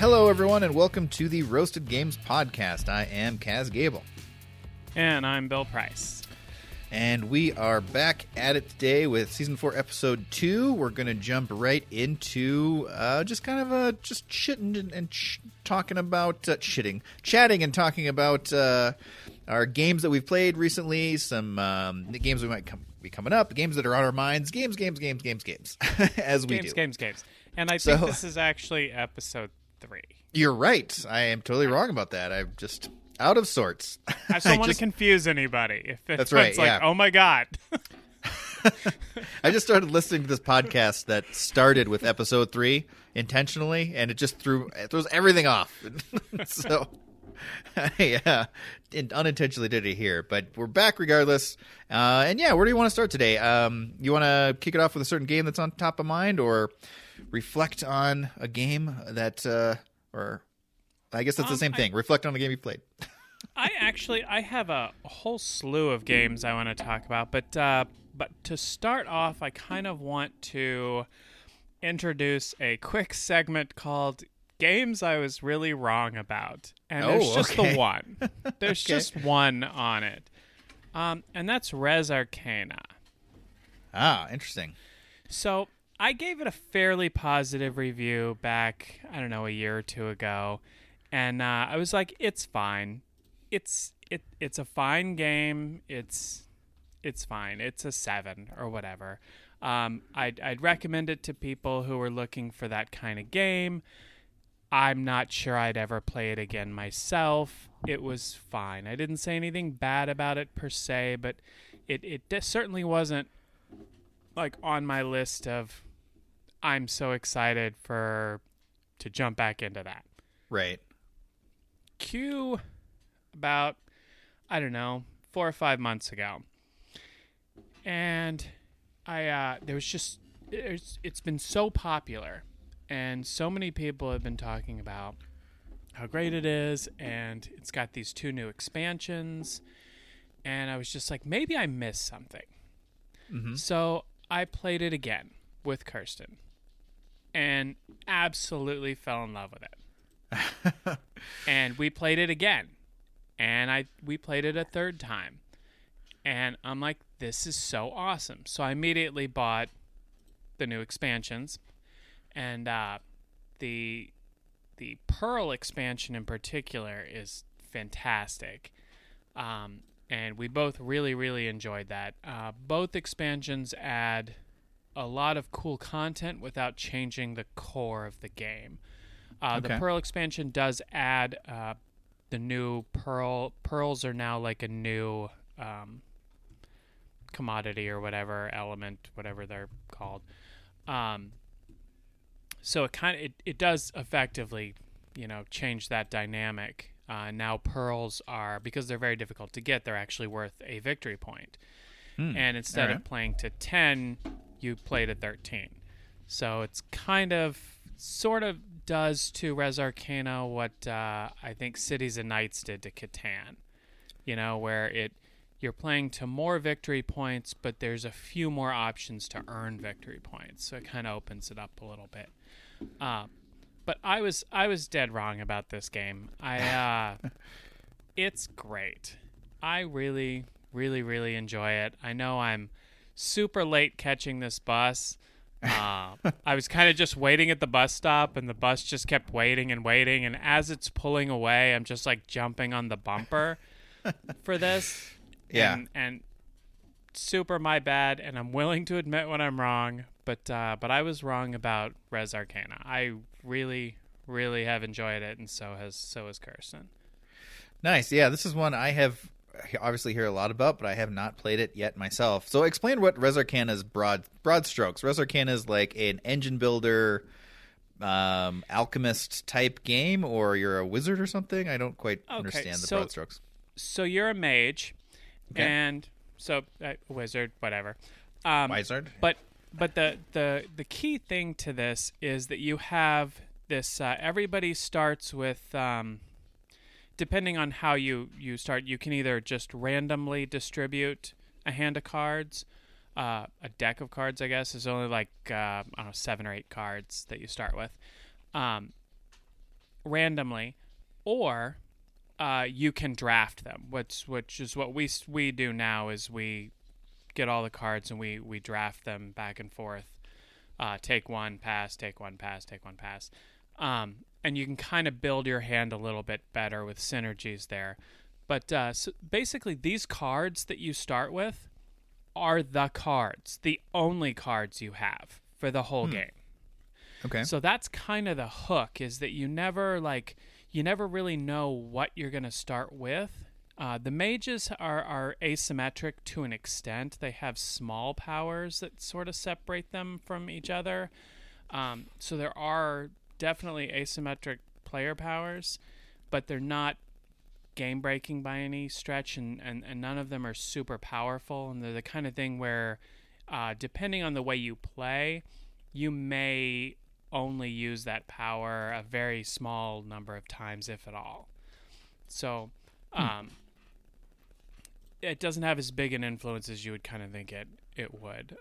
Hello, everyone, and welcome to the Roasted Games Podcast. I am Kaz Gable. And I'm Bill Price. And we are back at it today with Season 4, Episode 2. We're going to jump right into chatting and talking about our games that we've played recently, some games we might be coming up, games that are on our minds, games, as we do. Games. And I think this is actually Episode 3. You're right. I am totally wrong about that. I'm just out of sorts. I just don't want to confuse anybody. That's right. It's like, yeah. Oh my God. I just started listening to this podcast that started with Episode 3 intentionally, and it just throws everything off. So I unintentionally did it here, but we're back regardless. And where do you want to start today? You want to kick it off with a certain game that's on top of mind, or reflect on a game that or I guess that's the same thing. Reflect on a game you played. I have a whole slew of games I want to talk about, but to start off, I kind of want to introduce a quick segment called Games I Was Really Wrong About. And there's just the one. There's just one on it. And that's Res Arcana. Ah, interesting. So I gave it a fairly positive review back, I don't know, a year or two ago. And I was like, it's fine. It's a fine game. It's fine. It's a 7 or whatever. I'd recommend it to people who are looking for that kind of game. I'm not sure I'd ever play it again myself. It was fine. I didn't say anything bad about it per se, but it certainly wasn't like on my list of I'm so excited to jump back into that. Right. Cue about, I don't know, 4 or 5 months ago. And it's been so popular. And so many people have been talking about how great it is, and it's got these 2 new expansions. And I was just like, maybe I missed something. Mm-hmm. So I played it again with Kirsten and absolutely fell in love with it. And we played it again. And we played it a third time. And I'm like, this is so awesome. So I immediately bought the new expansions. And the Pearl expansion in particular is fantastic, and we both really, really enjoyed that. Both expansions add a lot of cool content without changing the core of the game. The Pearl expansion does add the new Pearl. Pearls are now like a new commodity or whatever element, whatever they're called. So it kind of it does effectively, change that dynamic. Now pearls are, because they're very difficult to get, they're actually worth a victory point. And instead of playing to 10, you play to 13. So it's kind of, sort of does to Res Arcana what I think Cities and Knights did to Catan. Where you're playing to more victory points, but there's a few more options to earn victory points. So it kind of opens it up a little bit. But I was dead wrong about this game. It's great. I really, really, really enjoy it. I know I'm super late catching this bus. I was kind of just waiting at the bus stop, and the bus just kept waiting and waiting. And as it's pulling away, I'm just like jumping on the bumper for this. Yeah. And super my bad. And I'm willing to admit when I'm wrong. But I was wrong about Res Arcana. I really, really have enjoyed it, and so has Kirsten. Nice. Yeah, this is one I have obviously hear a lot about, but I have not played it yet myself. So explain what Res Arcana's broad strokes. Res Arcana is like an engine builder, alchemist type game, or you're a wizard or something? I don't quite understand the broad strokes. So you're a mage, and so wizard, whatever. Wizard? But the key thing to this is that you have this, everybody starts with, depending on how you start, you can either just randomly distribute a hand of cards, a deck of cards, I guess. There's only like, 7 or 8 cards that you start with. randomly, or you can draft them, which is what we do now. Is we get all the cards and we draft them back and forth. Take one, pass, take one, pass, take one, pass. And you can kind of build your hand a little bit better with synergies there. But so basically, these cards that you start with are the cards, the only cards you have for the whole game. Okay. So that's kind of the hook, is that you never really know what you're going to start with. The mages are asymmetric to an extent. They have small powers that sort of separate them from each other. So there are definitely asymmetric player powers, but they're not game-breaking by any stretch, and none of them are super powerful. And they're the kind of thing where, depending on the way you play, you may only use that power a very small number of times, if at all. So it doesn't have as big an influence as you would kind of think it would,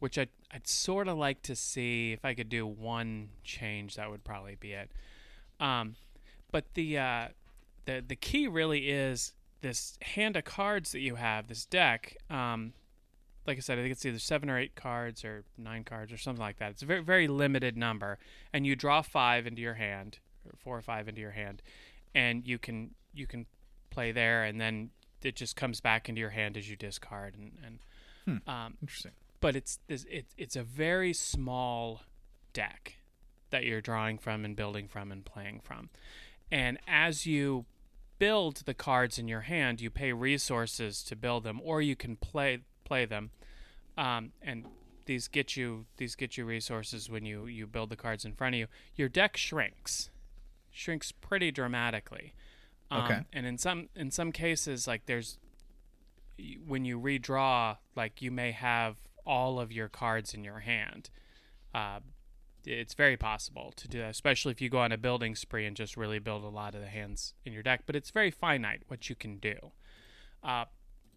which I'd sort of like to see. If I could do one change, that would probably be it. But the key really is this hand of cards that you have, this deck. Like I said, I think it's either 7 or 8 cards or 9 cards or something like that. It's a very, very limited number, and you draw 5 into your hand, or 4 or 5 into your hand, and you can play there, and then it just comes back into your hand as you discard. Interesting. But it's a very small deck that you're drawing from and building from and playing from. And as you build the cards in your hand, you pay resources to build them, or you can play them. And these get you resources when you build the cards in front of you. Your deck shrinks pretty dramatically. Okay. And in some cases, like when you redraw, like you may have all of your cards in your hand. It's very possible to do that, especially if you go on a building spree and just really build a lot of the hands in your deck. But it's very finite what you can do,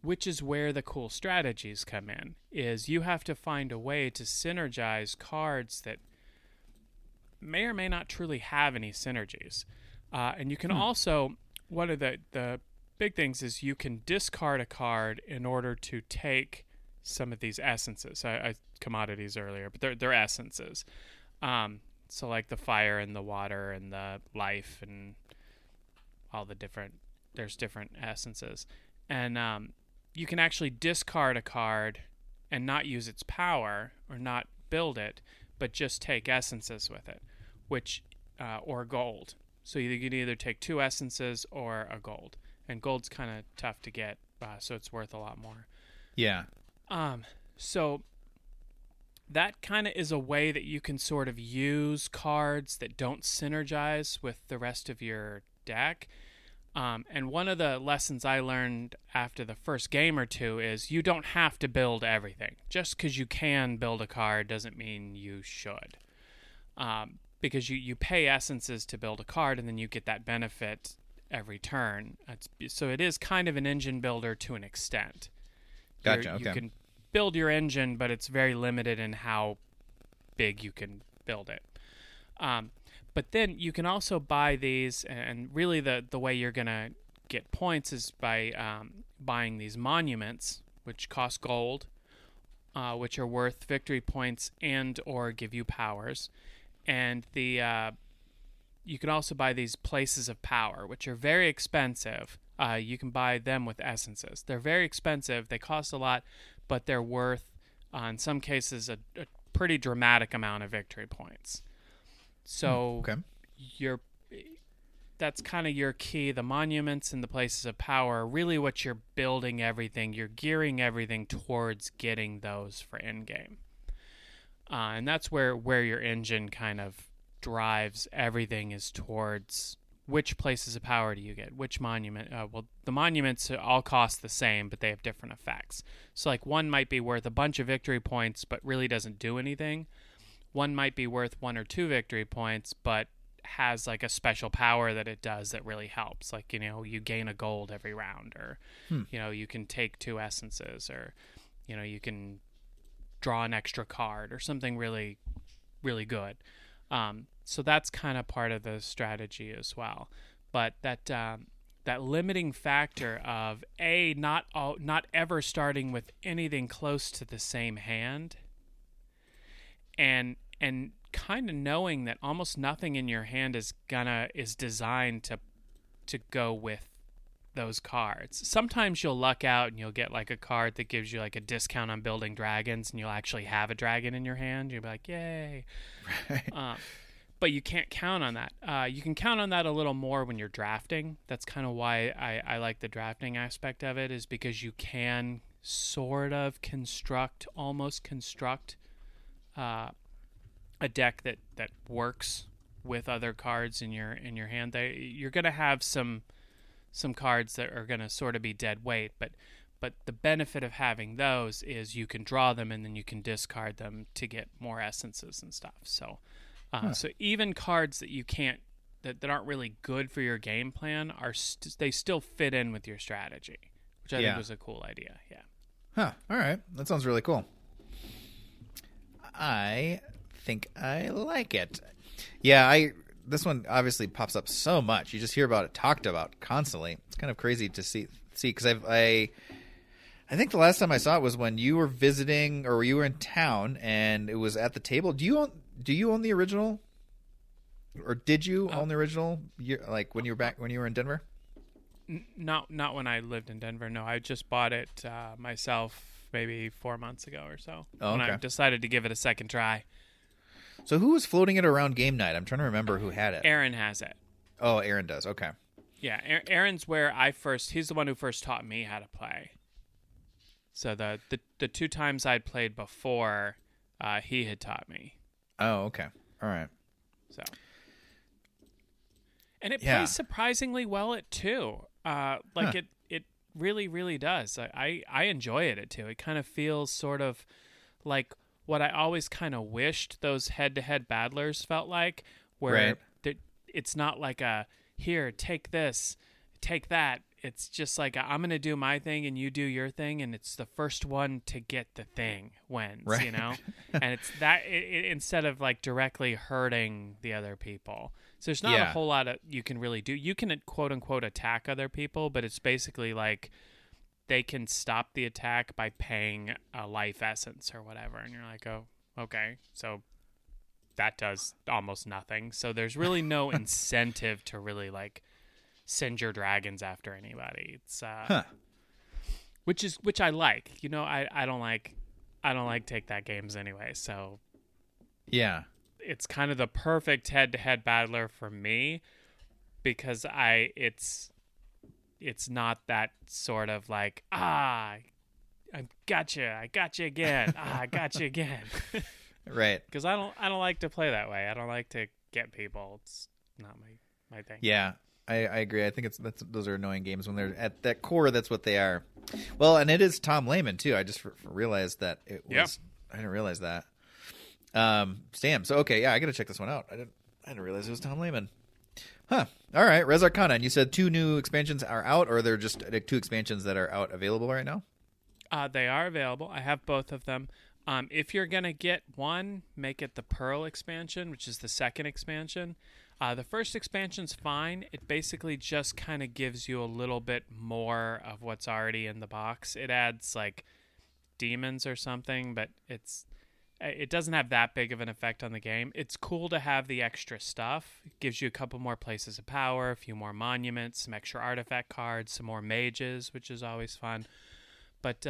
which is where the cool strategies come in, is you have to find a way to synergize cards that may or may not truly have any synergies. And you can also, one of the big things is you can discard a card in order to take some of these essences. I commodities earlier, but they're essences. So like the fire and the water and the life and all the different essences. And you can actually discard a card and not use its power or not build it, but just take essences with it, which or gold. So you can either take 2 essences or a gold. And gold's kind of tough to get, so it's worth a lot more. Yeah. So that kind of is a way that you can sort of use cards that don't synergize with the rest of your deck. And one of the lessons I learned after the first game or two is you don't have to build everything. Just because you can build a card doesn't mean you should. Because you pay essences to build a card, and then you get that benefit every turn. So it is kind of an engine builder to an extent. Gotcha, okay. You can build your engine, but it's very limited in how big you can build it. But then you can also buy these, and really the way you're going to get points is by buying these monuments, which cost gold, which are worth victory points and or give you powers. And you can also buy these places of power, which are very expensive. You can buy them with essences. They're very expensive. They cost a lot, but they're worth, in some cases, a pretty dramatic amount of victory points. So that's kind of your key. The monuments and the places of power are really what you're building everything. You're gearing everything towards getting those for endgame. And that's where your engine kind of drives everything, is towards which places of power do you get, which monument. Well, the monuments all cost the same, but they have different effects. So like one might be worth a bunch of victory points, but really doesn't do anything. One might be worth 1 or 2 victory points, but has like a special power that it does that really helps. Like, you gain a gold every round, or, you can take 2 essences, or, you can draw an extra card or something really, really good. So that's kind of part of the strategy as well. But that that limiting factor of not ever starting with anything close to the same hand, and kind of knowing that almost nothing in your hand is designed to go with those cards. Sometimes you'll luck out and you'll get like a card that gives you like a discount on building dragons, and you'll actually have a dragon in your hand. You'll be like, yay. Right. But you can't count on that. You can count on that a little more when you're drafting. That's kind of why I like the drafting aspect of it, is because you can sort of construct a deck that works with other cards in your hand. You're going to have some cards that are going to sort of be dead weight, but the benefit of having those is you can draw them and then you can discard them to get more essences and stuff. So so even cards that you can't, that aren't really good for your game plan, they still fit in with your strategy, which I think was a cool idea. Yeah. Huh. All right. That sounds really cool. I think I like it. Yeah. This one obviously pops up so much. You just hear about it, talked about constantly. It's kind of crazy to see because I think the last time I saw it was when you were visiting, or you were in town, and it was at the table. Do you own the original, or did you own the original? Like when you were in Denver? Not when I lived in Denver. No, I just bought it myself maybe 4 months ago or so. Oh, okay. When I decided to give it a second try. So who was floating it around game night? I'm trying to remember who had it. Aaron has it. Oh, Aaron does. Okay. Yeah, Aaron's where he's the one who first taught me how to play. So the two times I'd played before, he had taught me. Oh, okay. All right. So. And it plays surprisingly well at 2. It really, really does. I enjoy it at 2. It kind of feels sort of like what I always kind of wished those head-to-head battlers felt like, where it's not like a, here, take this, take that. It's just like, I'm going to do my thing and you do your thing, and it's the first one to get the thing wins, you know? And it's that instead of like directly hurting the other people. So there's not a whole lot of you can really do. You can quote-unquote attack other people, but it's basically like they can stop the attack by paying a life essence or whatever. And you're like, oh, okay. So that does almost nothing. So there's really no incentive to really like send your dragons after anybody. It's which I like. You know, I don't like take that games anyway. So yeah, it's kind of the perfect head-to-head battler for me, because it's not that sort of like I got you again. Right. Because I don't like to play that way. I don't like to get people. It's not my thing. Yeah. I agree. I think those are annoying games when they're at that core. That's what they are. Well, and it is Tom Lehman too. I just realized that it was. Yep. I didn't realize that. Damn. So okay, yeah, I gotta check this one out. I didn't realize it was Tom Lehman. Huh. All right. Res Arcana. And you said 2 new expansions are out, or they're just 2 expansions that are out available right now? They are available. I have both of them. If you're gonna get one, make it the Pearl expansion, which is the second expansion. The first expansion's fine. It basically just kind of gives you a little bit more of what's already in the box. It adds like demons or something, but it doesn't have that big of an effect on the game. It's cool to have the extra stuff. It gives you a couple more places of power, a few more monuments, some extra artifact cards, some more mages, which is always fun. But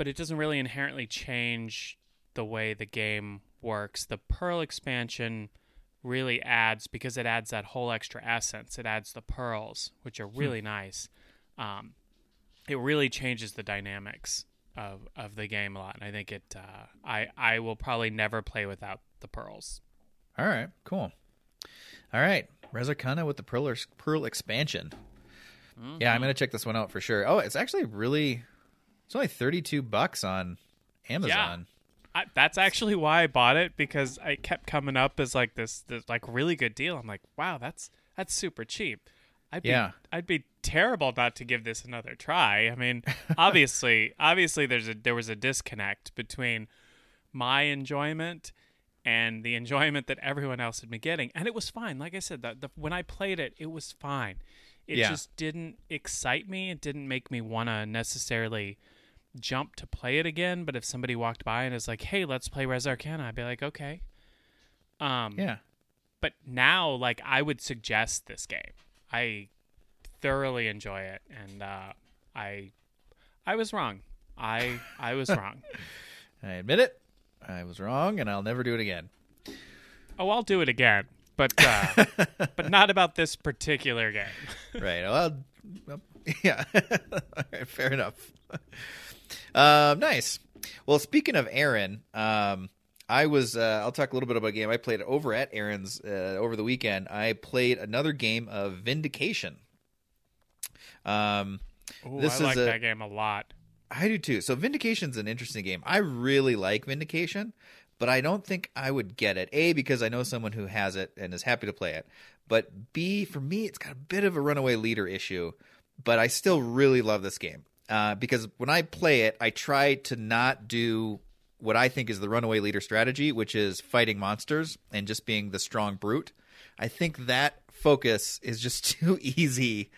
it doesn't really inherently change the way the game works. The Pearl expansion really adds, because it adds that whole extra essence. It adds the pearls, which are really nice. It really changes the dynamics of the game a lot, and I think it I will probably never play without the pearls. All right, cool. All right, Res Arcana with the Pearl expansion. Mm-hmm. Yeah, I'm going to check this one out for sure. Oh, it's actually it's only $32 on Amazon. Yeah. That's actually why I bought it, because I kept coming up as like this like really good deal. I'm like, wow, that's super cheap. I'd be terrible not to give this another try. I mean, obviously there was a disconnect between my enjoyment and the enjoyment that everyone else had been getting. And it was fine. Like I said, when I played it, it was fine. It just didn't excite me. It didn't make me want to necessarily jump to play it again. But if somebody walked by and is like, hey, let's play Res Arcana, I'd be like, okay. But now, like, I would suggest this game. I thoroughly enjoy it, and I was wrong. I was wrong. I admit it. I was wrong, and I'll never do it again. Oh, I'll do it again, but but not about this particular game. Right. Well, yeah. All right, fair enough. Nice. Well, speaking of Aaron, I was I'll talk a little bit about a game I played over at Aaron's over the weekend. I played another game of Vindication. I like that game a lot. I do too. So Vindication's an interesting game. I really like Vindication, but I don't think I would get it. A, because I know someone who has it and is happy to play it. But B, for me, it's got a bit of a runaway leader issue, but I still really love this game. Because when I play it, I try to not do what I think is the runaway leader strategy, which is fighting monsters and just being the strong brute. I think that focus is just too easy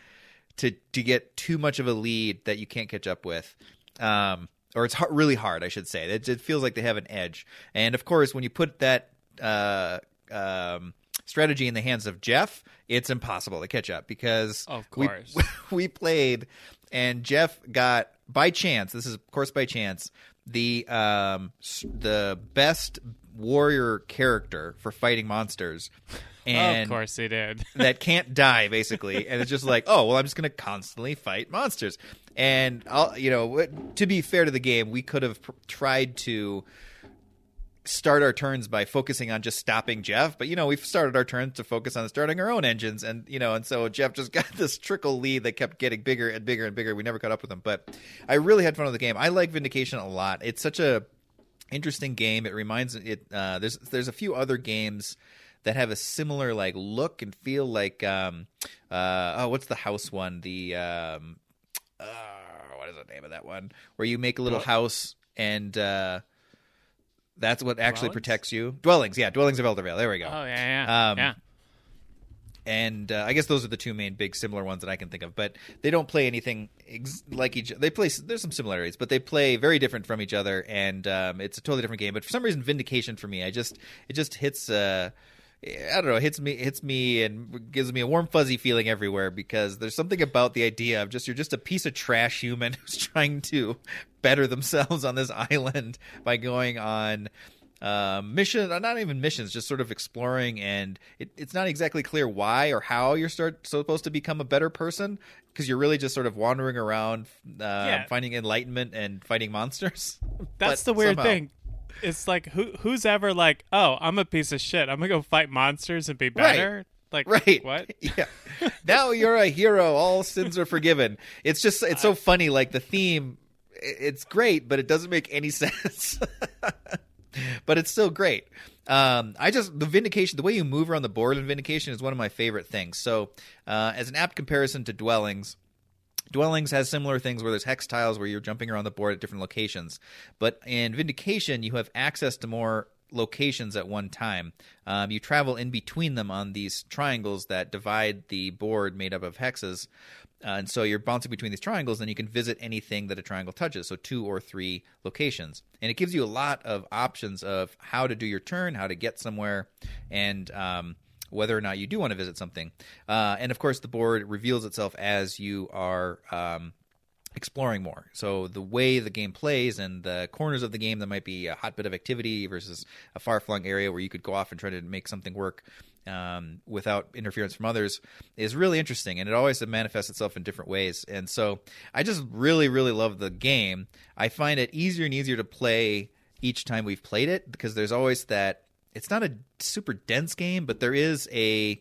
to get too much of a lead that you can't catch up with. Or it's really hard, I should say. It feels like they have an edge. And, of course, when you put that strategy in the hands of Jeff, it's impossible to catch up because we played and Jeff got, by chance, this is, of course, by chance, the best warrior character for fighting monsters, and of course he did. That can't die, basically. And it's just like, oh well, I'm just gonna constantly fight monsters. And I'll, to be fair to the game, we could have tried to start our turns by focusing on just stopping Jeff, but we've started our turns to focus on starting our own engines, and and so Jeff just got this trickle lead that kept getting bigger and bigger and bigger. We never caught up with him, but I really had fun with the game. I like Vindication a lot. It's such a interesting game. It reminds it. There's a few other games that have a similar like look and feel, like what's the house one? The what is the name of that one where you make a little house and. That's what actually Dwellings? Protects you. Dwellings, yeah. Dwellings of Eldervale. There we go. Oh, yeah. Yeah. And I guess those are the two main big similar ones that I can think of. But they don't play anything like each other. There's some similarities, but they play very different from each other. And it's a totally different game. But for some reason, Vindication for me, it just hits, I don't know, hits me and gives me a warm, fuzzy feeling everywhere, because there's something about the idea of you're just a piece of trash human who's trying to better themselves on this island by going on missions, not even missions, just sort of exploring. And it's not exactly clear why or how you're supposed to become a better person, because you're really just sort of wandering around finding enlightenment and fighting monsters. That's the weird thing. It's like who's ever like, oh, I'm a piece of shit, I'm gonna go fight monsters and be better. Right. Like, right. What? Yeah. Now you're a hero. All sins are forgiven. It's just so funny. Like the theme, it's great, but it doesn't make any sense. But it's still great. The Vindication, the way you move around the board in Vindication is one of my favorite things. So as an apt comparison to Dwellings. Dwellings has similar things where there's hex tiles where you're jumping around the board at different locations. But in Vindication, you have access to more locations at one time. You travel in between them on these triangles that divide the board made up of hexes. And so you're bouncing between these triangles, and you can visit anything that a triangle touches, so 2 or 3 locations. And it gives you a lot of options of how to do your turn, how to get somewhere, and whether or not you do want to visit something. And, of course, the board reveals itself as you are exploring more. So the way the game plays and the corners of the game that might be a hotbed of activity versus a far-flung area where you could go off and try to make something work without interference from others is really interesting. And it always manifests itself in different ways. And so I just really, really love the game. I find it easier and easier to play each time we've played it, because there's always that. It's not a super dense game, but there is a,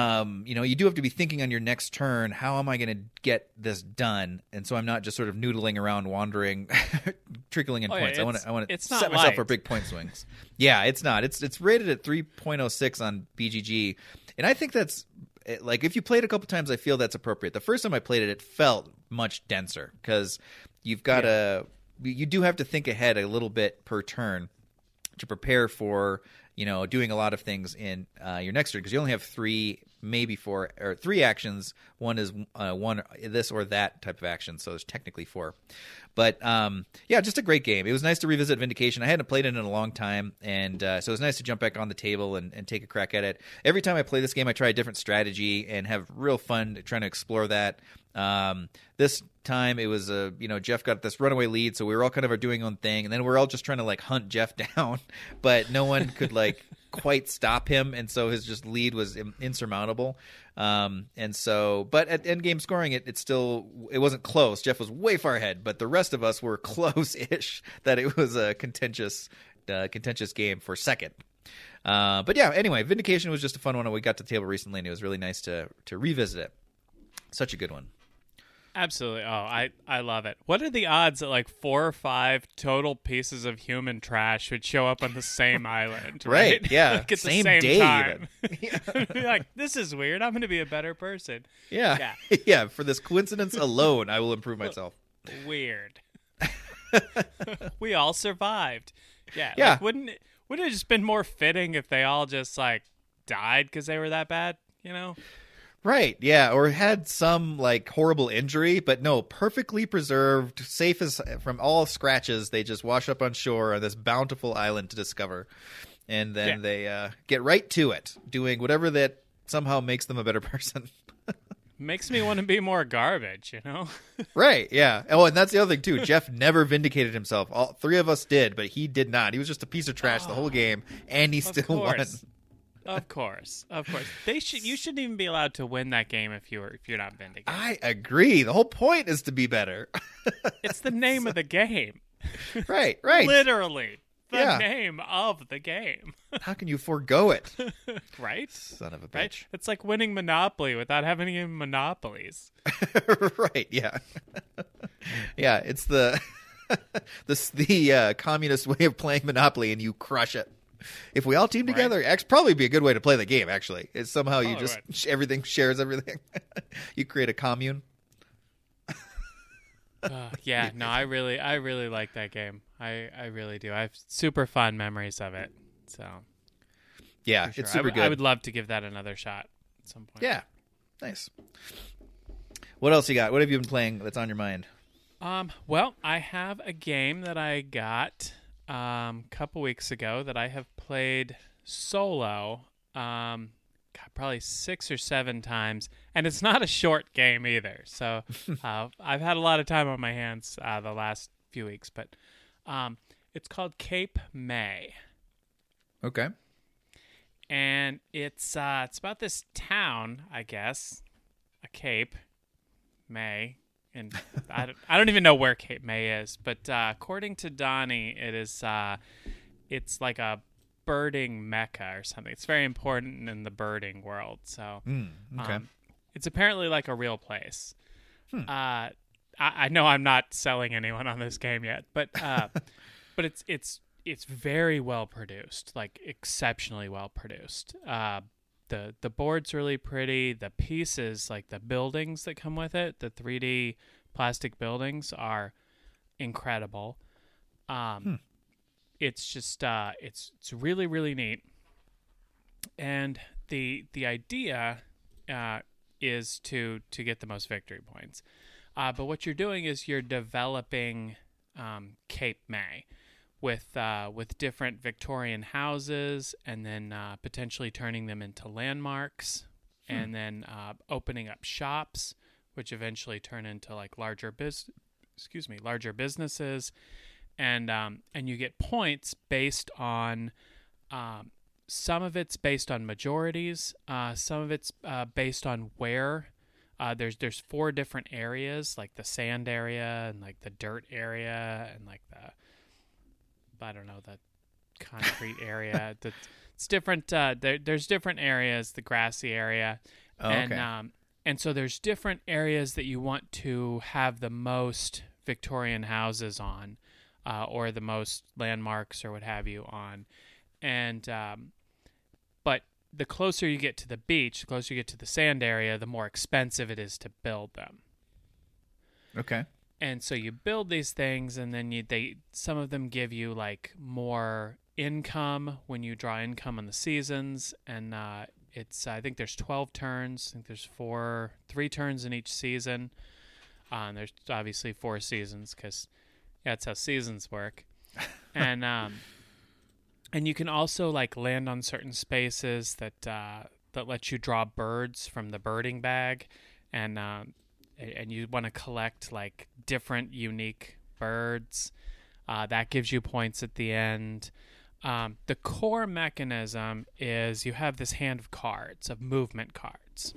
you do have to be thinking on your next turn, how am I going to get this done? And so I'm not just sort of noodling around, wandering, trickling in points. I want to set myself for big point swings. Yeah, it's not. It's rated at 3.06 on BGG, and I think that's like if you play it a couple times, I feel that's appropriate. The first time I played it, it felt much denser because you do have to think ahead a little bit per turn. to prepare for, you know, doing a lot of things in your next turn, because you only have three actions. One is one this or that type of action, so there's technically four. But yeah, just a great game. It was nice to revisit Vindication. I hadn't played it in a long time, and so it was nice to jump back on the table and take a crack at it. Every time I play this game, I try a different strategy and have real fun trying to explore that. This time it was Jeff got this runaway lead, so we were all kind of doing our own thing, and then we're all just trying to like hunt Jeff down, but no one could like quite stop him, and so his just lead was insurmountable. And so, but at end game scoring, it wasn't close. Jeff was way far ahead, but the rest of us were close-ish. That it was a contentious game for second. But yeah, anyway, Vindication was just a fun one, and we got to the table recently, and it was really nice to revisit it. Such a good one. Absolutely. Oh, I love it. What are the odds that like 4 or 5 total pieces of human trash would show up on the same island? Right. Yeah. Like at the same day, time. Yeah. Like, this is weird. I'm going to be a better person. Yeah. Yeah. Yeah. For this coincidence alone, I will improve myself. Weird. We all survived. Yeah. Yeah. Like, wouldn't it have just been more fitting if they all just like died because they were that bad? You know? Right, yeah, or had some, like, horrible injury, but no, perfectly preserved, safe as from all scratches, they just wash up on shore on this bountiful island to discover, and then they get right to it, doing whatever that somehow makes them a better person. Makes me want to be more garbage, you know? Right, yeah. Oh, and that's the other thing, too. Jeff never vindicated himself. All three of us did, but he did not. He was just a piece of trash the whole game, and he still won. Of course. You shouldn't even be allowed to win that game if you're not vindicated. I agree. The whole point is to be better. It's the name of the game. Right. Literally, the name of the game. How can you forego it? Right? Son of a bitch. Right? It's like winning Monopoly without having any monopolies. Right. Yeah. Yeah. It's the communist way of playing Monopoly, and you crush it. If we all team together, probably be a good way to play the game, actually. It's somehow you everything shares everything. You create a commune. I really like that game. I really do. I have super fun memories of it. So, yeah, sure. It's super good. I would love to give that another shot at some point. Yeah, nice. What else you got? What have you been playing that's on your mind? Well, I have a game that I got... couple weeks ago that I have played solo, probably 6 or 7 times, and it's not a short game either. So I've had a lot of time on my hands the last few weeks, but it's called Cape May. Okay. And it's about this town, I guess, a Cape May. And I don't even know where Cape May is, but according to Donnie, it is it's like a birding mecca or something. It's very important in the birding world. So it's apparently like a real place. I know I'm not selling anyone on this game yet, but but it's very well produced, like exceptionally well produced. The board's really pretty. The pieces, like the buildings that come with it, the 3D plastic buildings are incredible. It's just it's really, really neat. And the idea is to get the most victory points. But what you're doing is you're developing Cape May with different Victorian houses, and then potentially turning them into landmarks, and then opening up shops, which eventually turn into like larger businesses, and you get points based on some of it's based on majorities, some of it's based on where there's 4 different areas, like the sand area and like the dirt area and like the the concrete area. It's different. There's different areas, the grassy area. Oh, and, okay. And so there's different areas that you want to have the most Victorian houses on, or the most landmarks or what have you on. And, but the closer you get to the beach, the closer you get to the sand area, the more expensive it is to build them. Okay. And so you build these things, and then some of them give you like more income when you draw income on the seasons, and it's I think there's 12 turns. I think there's three turns in each season. And there's obviously 4 seasons because that's how seasons work. And you can also like land on certain spaces that lets you draw birds from the birding bag, and you want to collect like different unique birds. That gives you points at the end. The core mechanism is you have this hand of cards, of movement cards.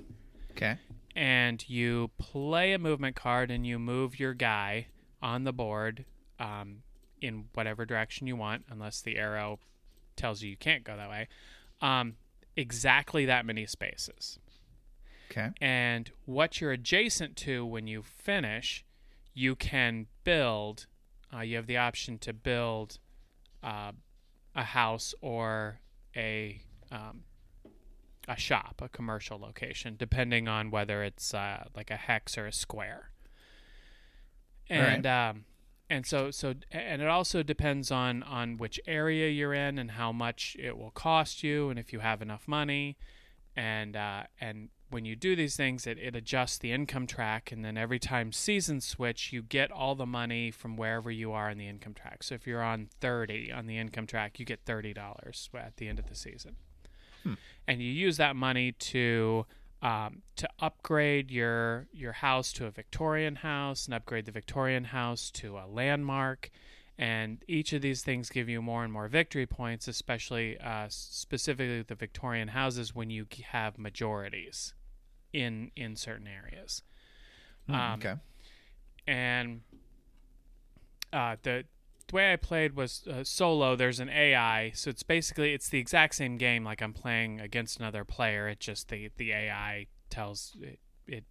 Okay. And you play a movement card and you move your guy on the board in whatever direction you want, unless the arrow tells you you can't go that way, exactly that many spaces. Okay. And what you're adjacent to when you finish, you can build... you have the option to build a house or a shop, a commercial location, depending on whether it's like a hex or a square. And right. And it also depends on which area you're in and how much it will cost you, and if you have enough money. And when you do these things, it adjusts the income track, and then every time seasons switch, you get all the money from wherever you are in the income track. So if you're on 30 on the income track, you get $30 at the end of the season. And you use that money to upgrade your house to a Victorian house, and upgrade the Victorian house to a landmark. And each of these things give you more and more victory points, especially specifically the Victorian houses when you have majorities in certain areas. Okay. And the way I played was solo. There's an AI, so it's the exact same game. Like I'm playing against another player. It's just the AI tells it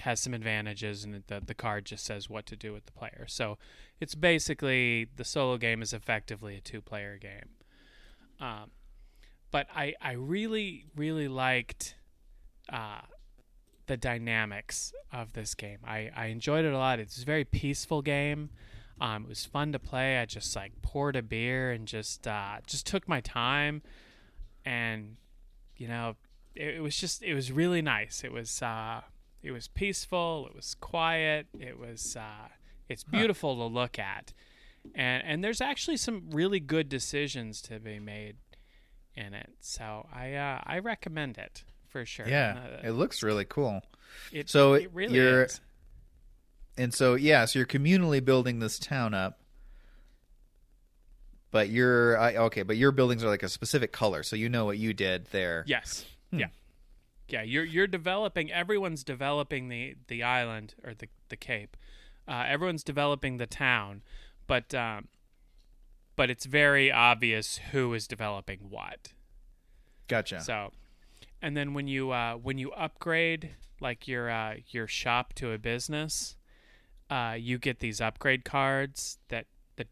has some advantages, and the card just says what to do with the player. So it's basically the solo game is effectively a 2-player game. But I really, really liked the dynamics of this game. I enjoyed it a lot. It's a very peaceful game. It was fun to play. I just like poured a beer and just took my time, and you know, it was really nice. It was peaceful. It was quiet. It was it's beautiful to look at, and there's actually some really good decisions to be made in it. So I recommend it for sure. Yeah, it looks really cool. It really is. And so so you're communally building this town up, but your buildings are like a specific color, so you know what you did there. Yes. Yeah. Yeah, you're developing. Everyone's developing the island or the cape. Everyone's developing the town, but it's very obvious who is developing what. Gotcha. So, and then when you upgrade like your shop to a business, you get these upgrade cards that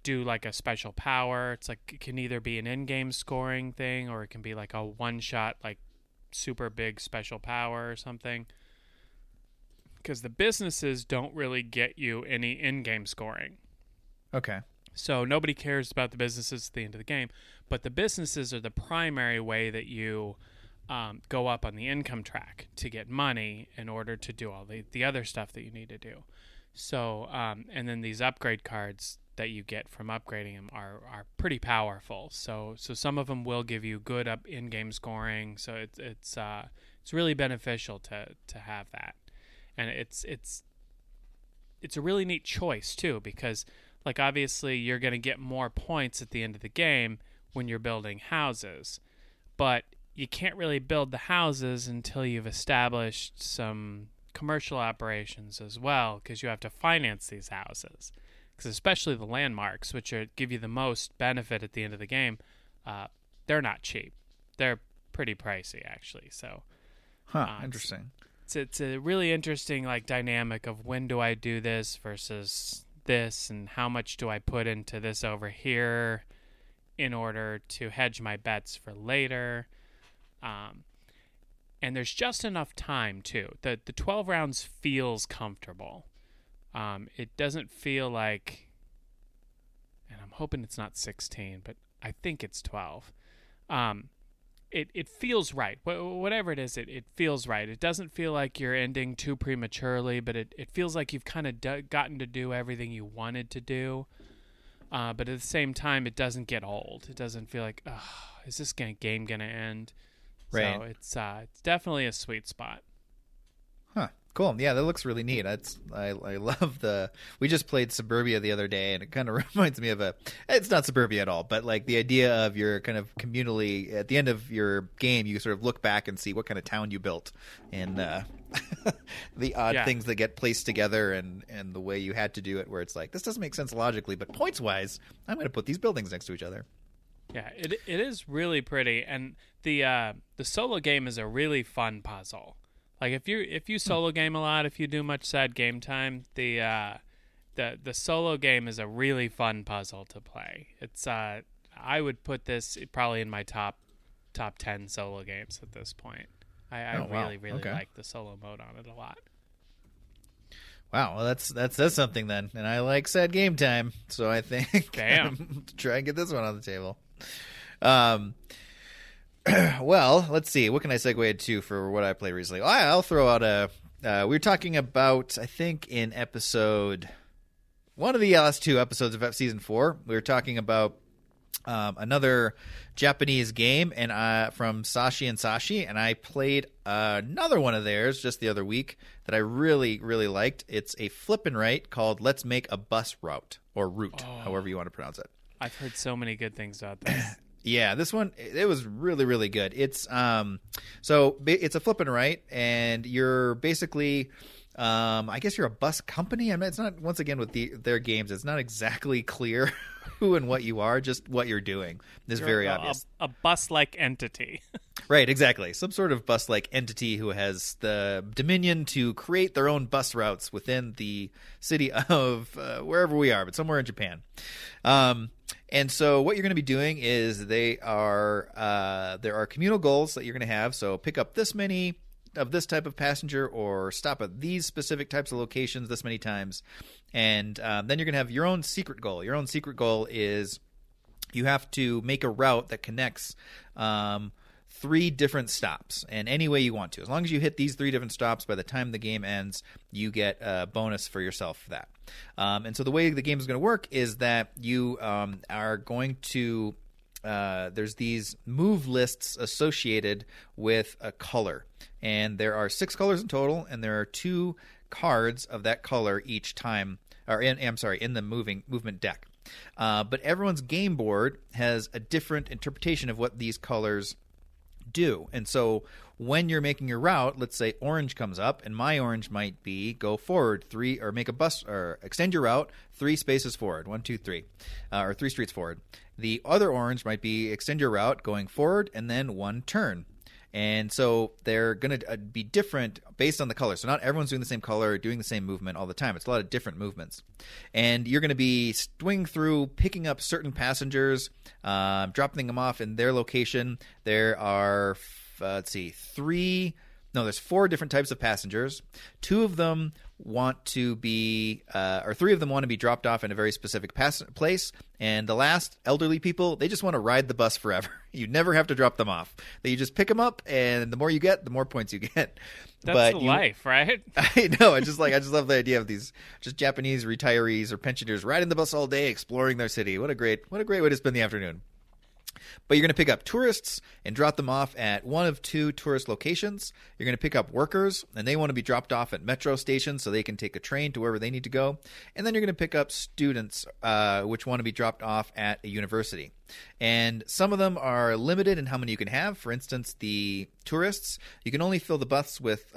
do like a special power. It's like it can either be an in-game scoring thing, or it can be like a one-shot like super big special power or something, because the businesses don't really get you any in-game scoring. Okay. So nobody cares about the businesses at the end of the game, but the businesses are the primary way that you go up on the income track to get money in order to do all the other stuff that you need to do. So and then these upgrade cards that you get from upgrading them are pretty powerful. So some of them will give you good up in-game scoring. So it's really beneficial to have that, and it's a really neat choice too, because like obviously you're going to get more points at the end of the game when you're building houses, but you can't really build the houses until you've established some commercial operations as well, because you have to finance these houses. Especially the landmarks, which give you the most benefit at the end of the game, they're not cheap. They're pretty pricey, actually. So, interesting. It's a really interesting like dynamic of when do I do this versus this, and how much do I put into this over here in order to hedge my bets for later. And there's just enough time too. The 12 rounds feels comfortable. It doesn't feel like, and I'm hoping it's not 16, but I think it's 12. It feels right. Whatever it is, it feels right. It doesn't feel like you're ending too prematurely, but it feels like you've kind of gotten to do everything you wanted to do. But at the same time, it doesn't get old. It doesn't feel like, oh, is this game going to end? Right. So it's definitely a sweet spot. Huh. Cool. Yeah, that looks really neat. I love the... We just played Suburbia the other day, and it kind of reminds me of a... It's not Suburbia at all, but like the idea of your kind of communally... At the end of your game, you sort of look back and see what kind of town you built and the odd things that get placed together and the way you had to do it, where it's like, this doesn't make sense logically, but points-wise, I'm going to put these buildings next to each other. Yeah, it is really pretty, and the solo game is a really fun puzzle. Like if you solo game a lot, if you do much side game time, the solo game is a really fun puzzle to play. It's I would put this probably in my top 10 solo games at this point. I really like the solo mode on it a lot. Wow, well that says something then, and I like sad game time, so I think try and get this one on the table. Well, let's see. What can I segue into for what I played recently? I'll throw out a... we were talking about, I think, in episode... One of the last two episodes of Season 4, we were talking about another Japanese game and from Sashi and Sashi, and I played another one of theirs just the other week that I really, really liked. It's a flippin' right called Let's Make a Bus Route, or Route, however you want to pronounce it. I've heard so many good things about this. Yeah, this one, it was really, really good. It's so it's a flip and right, and you're basically, I guess you're a bus company. I mean, it's not, once again, with their games, it's not exactly clear who and what you are, just what you're doing. It's very obvious. A bus-like entity. Right, exactly. Some sort of bus-like entity who has the dominion to create their own bus routes within the city of wherever we are, but somewhere in Japan. And so what you're going to be doing is there are communal goals that you're going to have. So pick up this many of this type of passenger or stop at these specific types of locations this many times. And then you're going to have your own secret goal. Your own secret goal is you have to make a route that connects three different stops and any way you want to. As long as you hit these three different stops, by the time the game ends, you get a bonus for yourself for that. And so the way the game is going to work is that you are going to there's these move lists associated with a color. And there are 6 colors in total, and there are 2 cards of that color each time in the movement deck. But everyone's game board has a different interpretation of what these colors do. And so when you're making your route, let's say orange comes up, and my orange might be go forward 3 or make a bus or extend your route 3 spaces forward, 1, 2, 3, or 3 streets forward. The other orange might be extend your route going forward and then 1 turn. And so they're going to be different based on the color. So not everyone's doing the same color, or doing the same movement all the time. It's a lot of different movements. And you're going to be swinging through, picking up certain passengers, dropping them off in their location. There are, there's 4 different types of passengers. 2 of them want to be, or 3 of them want to be dropped off in a very specific place. And the last, elderly people, they just want to ride the bus forever. You never have to drop them off. You just pick them up, and the more you get, the more points you get. That's life, right? I know. I just love the idea of these just Japanese retirees or pensioners riding the bus all day, exploring their city. What a great way to spend the afternoon. But you're going to pick up tourists and drop them off at one of 2 tourist locations. You're going to pick up workers, and they want to be dropped off at metro stations so they can take a train to wherever they need to go. And then you're going to pick up students, which want to be dropped off at a university. And some of them are limited in how many you can have. For instance, the tourists, you can only fill the bus with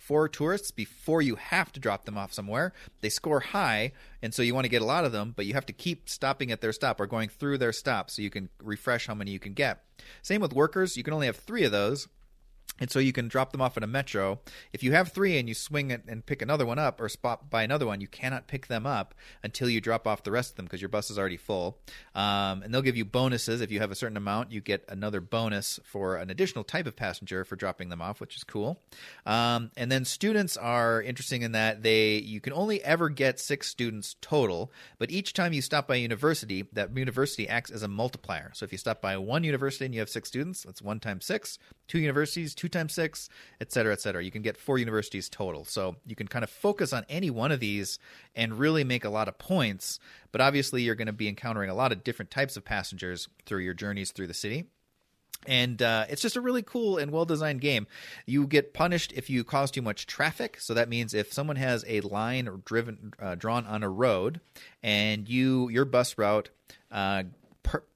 4 tourists before you have to drop them off somewhere. They score high, and so you want to get a lot of them, but you have to keep stopping at their stop or going through their stop so you can refresh how many you can get. Same with workers. You can only have 3 of those. And so you can drop them off at a metro. If you have three and you swing it and pick another one up or spot by another one, you cannot pick them up until you drop off the rest of them because your bus is already full. And they'll give you bonuses. If you have a certain amount, you get another bonus for an additional type of passenger for dropping them off, which is cool. And then students are interesting in that you can only ever get 6 students total, but each time you stop by a university, that university acts as a multiplier. So if you stop by one university and you have 6 students, that's 1 times 6, 2 universities, 2 times 6, et cetera, et cetera. You can get 4 universities total. So you can kind of focus on any one of these and really make a lot of points. But obviously, you're going to be encountering a lot of different types of passengers through your journeys through the city. And it's just a really cool and well-designed game. You get punished if you cause too much traffic. So that means if someone has a line or drawn on a road and your bus route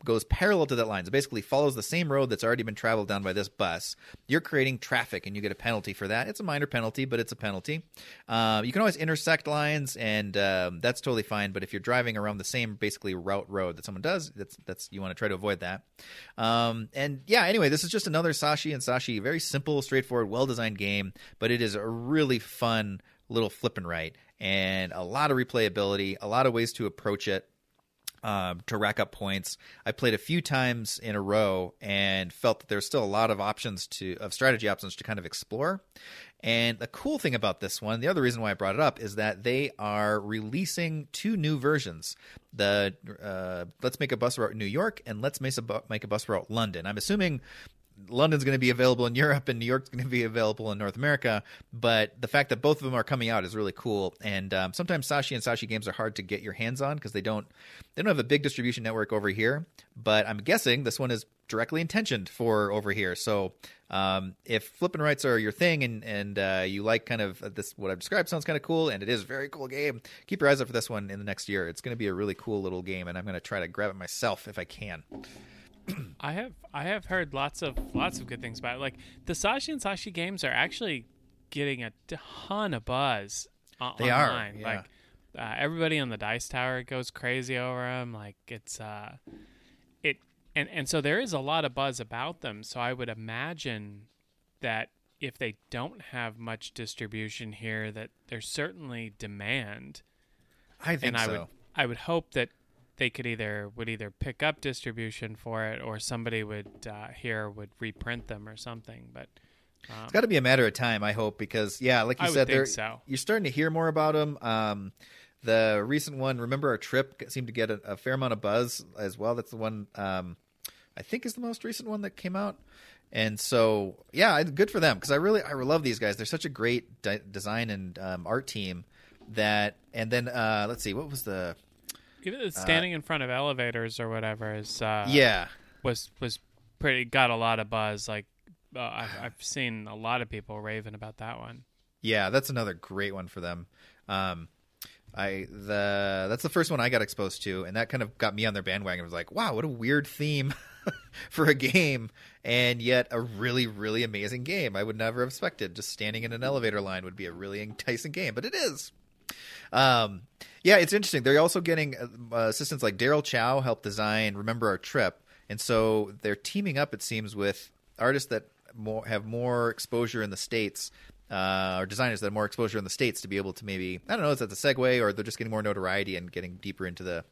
goes parallel to that line, so basically follows the same road that's already been traveled down by this bus, you're creating traffic and you get a penalty for that. It's a minor penalty, but it's a penalty. You can always intersect lines, and that's totally fine. But if you're driving around the same basically road that someone does, that's you want to try to avoid that. And yeah, anyway, this is just another Sashi and Sashi, very simple, straightforward, well-designed game, but it is a really fun little flip and write, and a lot of replayability, a lot of ways to approach it. To rack up points. I played a few times in a row and felt that there's still a lot of strategy options to kind of explore. And the cool thing about this one, the other reason why I brought it up, is that they are releasing 2 new versions. The Let's Make a Bus Route New York and Let's Make a Bus Route London. I'm assuming London's going to be available in Europe and New York's going to be available in North America, but the fact that both of them are coming out is really cool. And sometimes Sashi and Sashi games are hard to get your hands on because they don't have a big distribution network over here, but I'm guessing this one is directly intentioned for over here. So if flip and writes are your thing and you like kind of this, what I've described sounds kind of cool, and it is a very cool game, keep your eyes out for this one in the next year. It's going to be a really cool little game, and I'm going to try to grab it myself if I can. I have heard lots of good things about it. Like the Sashi and Sashi games are actually getting a ton of buzz online. They are, yeah. Like everybody on the Dice Tower goes crazy over them. Like it's and so there is a lot of buzz about them. So I would imagine that if they don't have much distribution here, that there's certainly demand. I think so. I would hope that they could either pick up distribution for it, or somebody would reprint them or something. But it's got to be a matter of time, I hope, because like you said, you're starting to hear more about them. The recent one, Remember Our Trip, seemed to get a fair amount of buzz as well. That's the one I think is the most recent one that came out. And so, yeah, good for them, because I love these guys. They're such a great design and art team. That, and then let's see, what was the even standing in front of elevators or whatever is was pretty, got a lot of buzz. Like I've seen a lot of people raving about that one. Yeah, that's another great one for them. That's the first one I got exposed to, and that kind of got me on their bandwagon. It was like, wow, what a weird theme for a game, and yet a really, really amazing game. I would never have expected just standing in an elevator line would be a really enticing game, but it is. Yeah, it's interesting. They're also getting assistance, like Daryl Chow helped design Remember Our Trip. And so they're teaming up, it seems, with artists that have more exposure in the States, or designers that have more exposure in the States, to be able to maybe, I don't know, is that the segue, or they're just getting more notoriety and getting deeper into the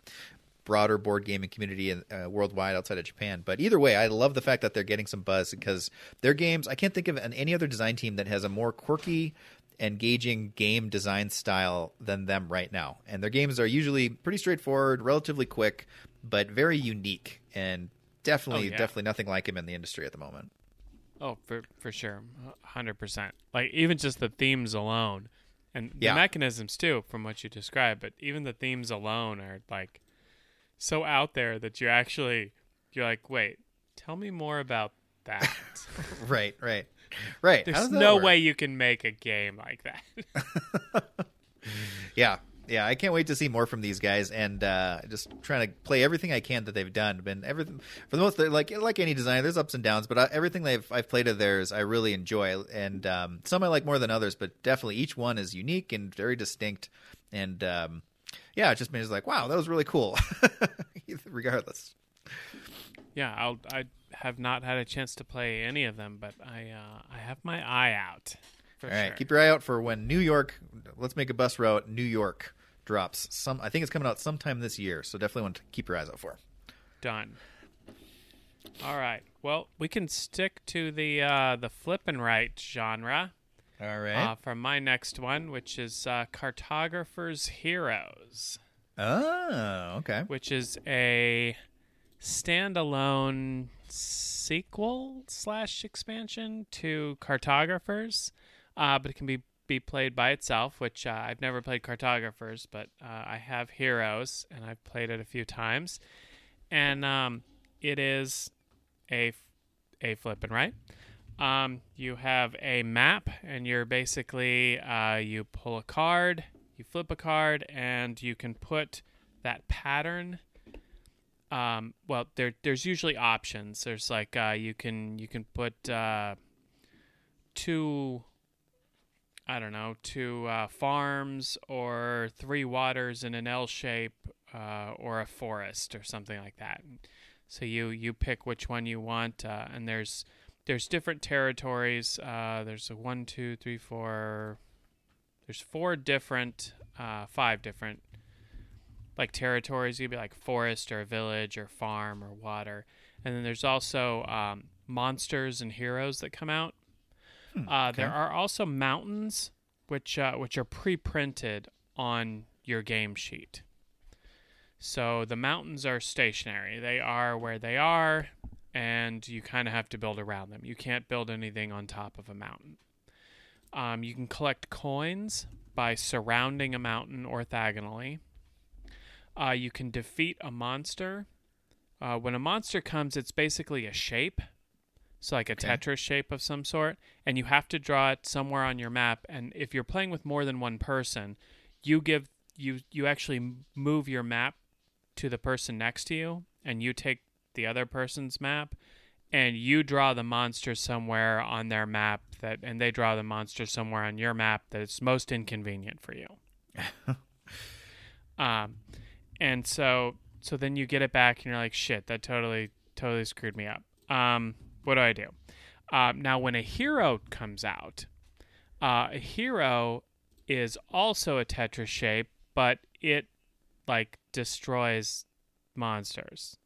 broader board gaming community worldwide outside of Japan. But either way, I love the fact that they're getting some buzz, because their games, I can't think of any other design team that has a more quirky, engaging game design style than them right now. And their games are usually pretty straightforward, relatively quick, but very unique, and definitely nothing like them in the industry at the moment. Oh, for sure. 100%. Like even just the themes alone, and the mechanisms too, from what you described, but even the themes alone are like so out there that you're like, wait, tell me more about that. Right. There's no way you can make a game like that. Yeah. I can't wait to see more from these guys, and just trying to play everything I can that they've done. Been everything for the most. They're like any designer, there's ups and downs, but everything I've played of theirs, I really enjoy, and some I like more than others, but definitely each one is unique and very distinct, and it just means like, wow, that was really cool, regardless. Yeah, I have not had a chance to play any of them, but I have my eye out. All right, keep your eye out for when New York, Let's Make a Bus Route, New York drops. I think it's coming out sometime this year, so definitely want to keep your eyes out for. Done. All right. Well, we can stick to the flip and write genre. All right. For my next one, which is Cartographer's Heroes. Oh, okay. Which is a standalone sequel / expansion to Cartographers, but it can be played by itself, which I've never played Cartographers, but I have Heroes, and I've played it a few times. And it is a flip and write. You have a map, and you're basically you pull a card, you flip a card, and you can put that pattern. Well, there's usually options. There's like you can put two farms or three waters in an L shape or a forest or something like that. So you pick which one you want, and there's different territories. There's 1, 2, 3, 4. There's 4 different, 5 different, like territories. You'd be like forest or village or farm or water, and then there's also monsters and heroes that come out. Okay. There are also mountains, which are pre-printed on your game sheet. So the mountains are stationary. They are where they are, and you kind of have to build around them. You can't build anything on top of a mountain. You can collect coins by surrounding a mountain orthogonally. You can defeat a monster. When a monster comes, it's basically a shape, so like a Tetris shape of some sort, and you have to draw it somewhere on your map. And if you're playing with more than one person, you actually move your map to the person next to you, and you take the other person's map, and you draw the monster somewhere on their map, and they draw the monster somewhere on your map that it's most inconvenient for you. And so then you get it back, and you're like, shit, that totally screwed me up. What do I do? Now, when a hero comes out, a hero is also a Tetris shape, but it like destroys monsters.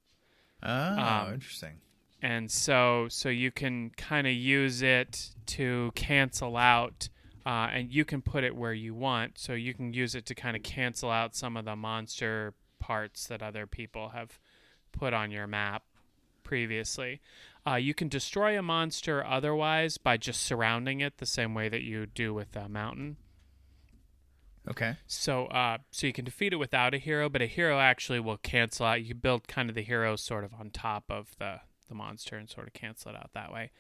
Interesting. And so you can kind of use it to cancel out, and you can put it where you want. So you can use it to kind of cancel out some of the monster parts that other people have put on your map previously. You can destroy a monster otherwise by just surrounding it the same way that you do with a mountain. Okay. So you can defeat it without a hero, but a hero actually will cancel out. You build kind of the hero sort of on top of the monster and sort of cancel it out that way.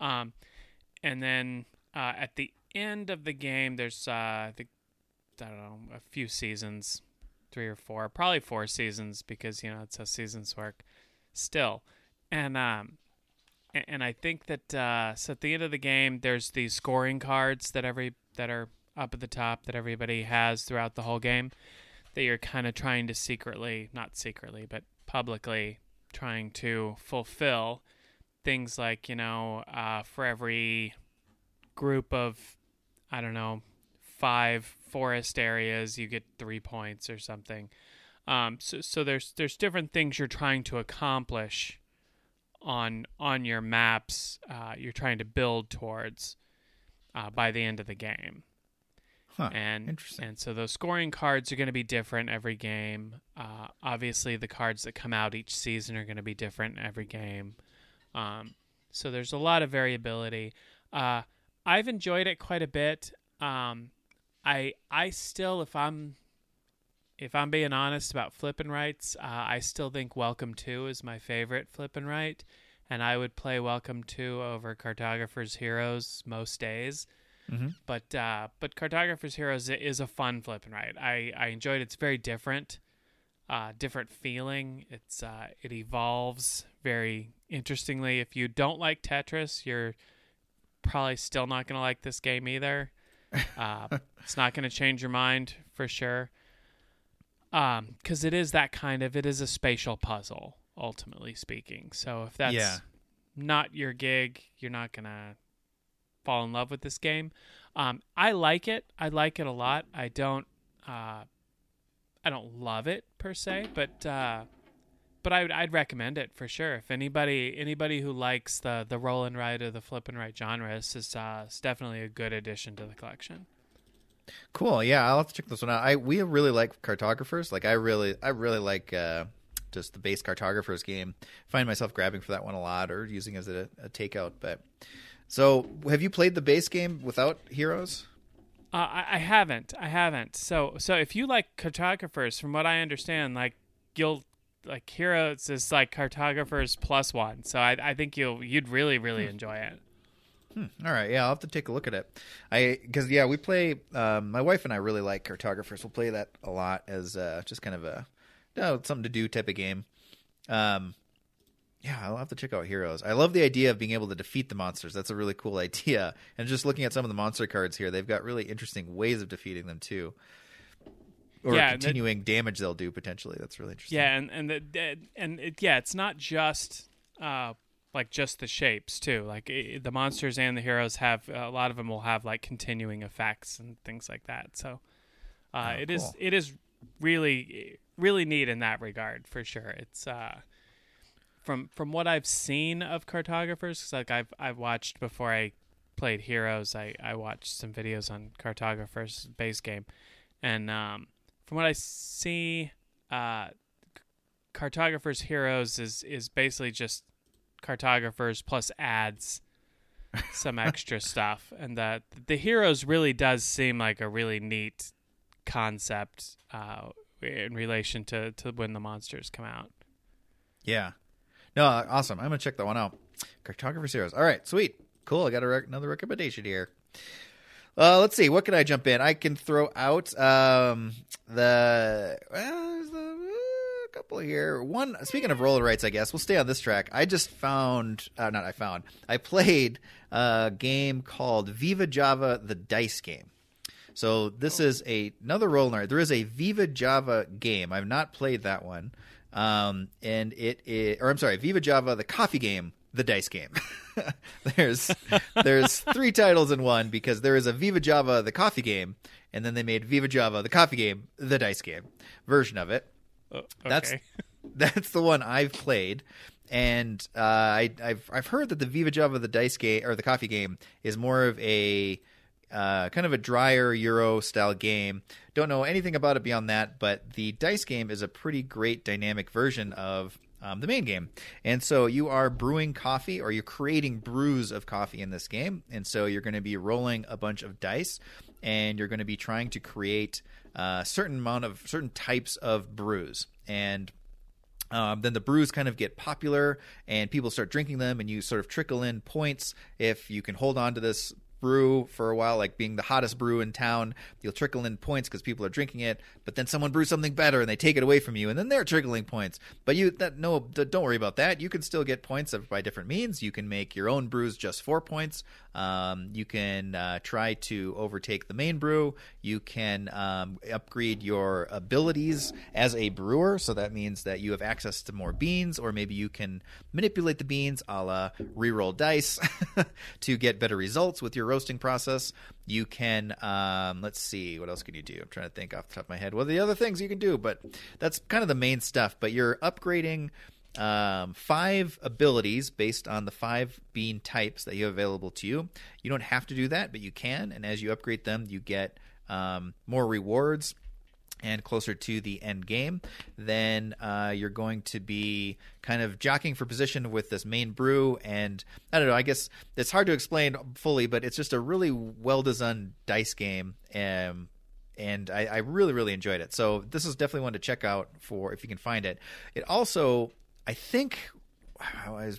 And then at the end of the game, there's a few seasons, 3 or 4, probably 4 seasons, because it's how seasons work still. And I think that so at the end of the game, there's these scoring cards that are up at the top that everybody has throughout the whole game, that you're kind of trying to not secretly, but publicly trying to fulfill. Things like, for every group of, 5 forest areas, you get 3 points or something. So there's different things you're trying to accomplish on your maps. You're trying to build towards by the end of the game. Huh, and so those scoring cards are going to be different every game. Obviously, the cards that come out each season are going to be different every game. So there's a lot of variability. I've enjoyed it quite a bit. I still, if I'm being honest about flip and writes, I still think Welcome To is my favorite flip and write, and I would play Welcome To over Cartographer's Heroes most days. Mm-hmm. But Cartographer's Heroes is a fun flip and write. I enjoyed it. It's very different, different feeling. It's it evolves very interestingly. If you don't like Tetris, you're probably still not going to like this game either. It's not going to change your mind for sure, because it is a spatial puzzle, ultimately speaking. So if that's not your gig. You're not going to fall in love with this game. I like it. I like it a lot. I don't love it per se, but I'd recommend it for sure. If anybody who likes the roll and write or the flip and write genres, it's definitely a good addition to the collection. Cool. Yeah, I'll have to check this one out. We really like Cartographers. Like I really like just the base Cartographers game. I find myself grabbing for that one a lot or using as a takeout. But so, have you played the base game without Heroes? I haven't. So if you like Cartographers, from what I understand, like Heroes is like Cartographers plus one. So I think you'd really enjoy it. All right, yeah, I'll have to take a look at it. We play. My wife and I really like Cartographers. We'll play that a lot as just kind of a something to do type of game. Yeah, I'll have to check out Heroes. I love the idea of being able to defeat the monsters. That's a really cool idea. And just looking at some of the monster cards here, they've got really interesting ways of defeating them too, or continuing damage they'll do potentially. That's really interesting. Yeah, and it's not just. Like just the shapes too, like the monsters and the heroes have a lot of them will have like continuing effects and things like that. So it is really neat in that regard for sure. It's from what I've seen of Cartographers, 'cause like I've watched before I played Heroes, I watched some videos on Cartographers base game, and from what I see, Cartographers Heroes is basically just Cartographers plus adds some extra stuff, and that the Heroes really does seem like a really neat concept in relation to when the monsters come out. Yeah, no, awesome. I'm gonna check that one out. Cartographer's Heroes. All right, sweet, cool. I got another recommendation here. Let's see, what can I jump in? I can throw out couple here. One, speaking of roller rights, I guess we'll stay on this track. I played a game called VivaJava, the dice game. So this is another roller right. There is a VivaJava game. I've not played that one. And it is, or I'm sorry, VivaJava, the coffee game, the dice game. there's three titles in one, because there is a VivaJava, the coffee game, and then they made VivaJava, the coffee game, the dice game version of it. Oh, okay. That's the one I've played, and I've heard that the VivaJava the dice game or the coffee game is more of a kind of a drier Euro style game. Don't know anything about it beyond that, but the dice game is a pretty great dynamic version of the main game. And so you are brewing coffee, or you're creating brews of coffee in this game, and so you're going to be rolling a bunch of dice, and you're going to be trying to create certain types of brews, and then the brews kind of get popular and people start drinking them, and you sort of trickle in points. If you can hold on to this brew for a while, like being the hottest brew in town, you'll trickle in points because people are drinking it, but then someone brews something better and they take it away from you, and then they're trickling points. But don't worry about that. You can still get points by different means. You can make your own brews just for points. You can try to overtake the main brew. You can upgrade your abilities as a brewer, so that means that you have access to more beans, or maybe you can manipulate the beans a la reroll dice to get better results with your roasting process. You can let's see, what else can you do? I'm trying to think off the top of my head the other things you can do, but that's kind of the main stuff. But you're upgrading 5 abilities based on the 5 bean types that you have available to you. You don't have to do that, but you can, and as you upgrade them, you get more rewards. And closer to the end game, then you're going to be kind of jockeying for position with this main brew. And I don't know, I guess it's hard to explain fully, but it's just a really well-designed dice game. And I really, really enjoyed it. So this is definitely one to check out for if you can find it. It also, I think, I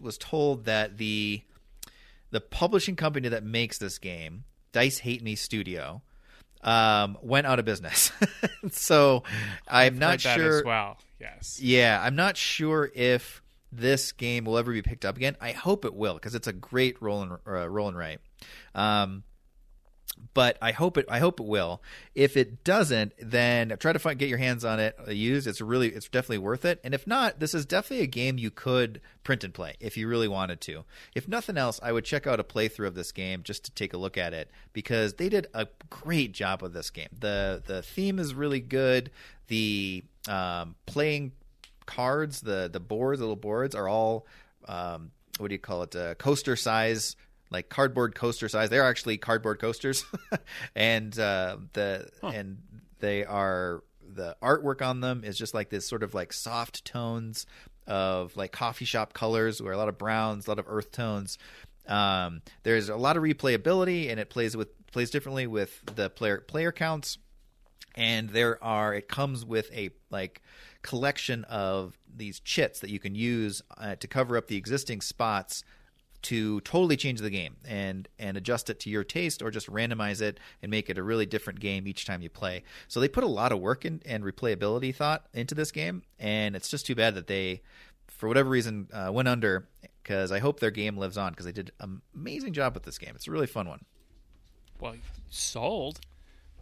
was told that the publishing company that makes this game, Dice Hate Me Studio, went out of business. So I'm not sure. As well. Yes. Yeah. I'm not sure if this game will ever be picked up again. I hope it will, because it's a great roll and write. But I hope it will. If it doesn't, then try to get your hands on it used. It's definitely worth it. And if not, this is definitely a game you could print and play if you really wanted to. If nothing else, I would check out a playthrough of this game just to take a look at it, because they did a great job with this game. The theme is really good. The playing cards, the boards, little boards are all coaster size. Like cardboard coaster size. They're actually cardboard coasters. And and they are, the artwork on them is just like this sort of like soft tones of like coffee shop colors, where a lot of browns, a lot of earth tones. There's a lot of replayability, and it plays differently with the player counts. And it comes with a like collection of these chits that you can use to cover up the existing spots, to totally change the game and adjust it to your taste, or just randomize it and make it a really different game each time you play. So they put a lot of work and replayability thought into this game, and it's just too bad that they, for whatever reason, went under, because I hope their game lives on, because they did an amazing job with this game. It's a really fun one. Well, sold.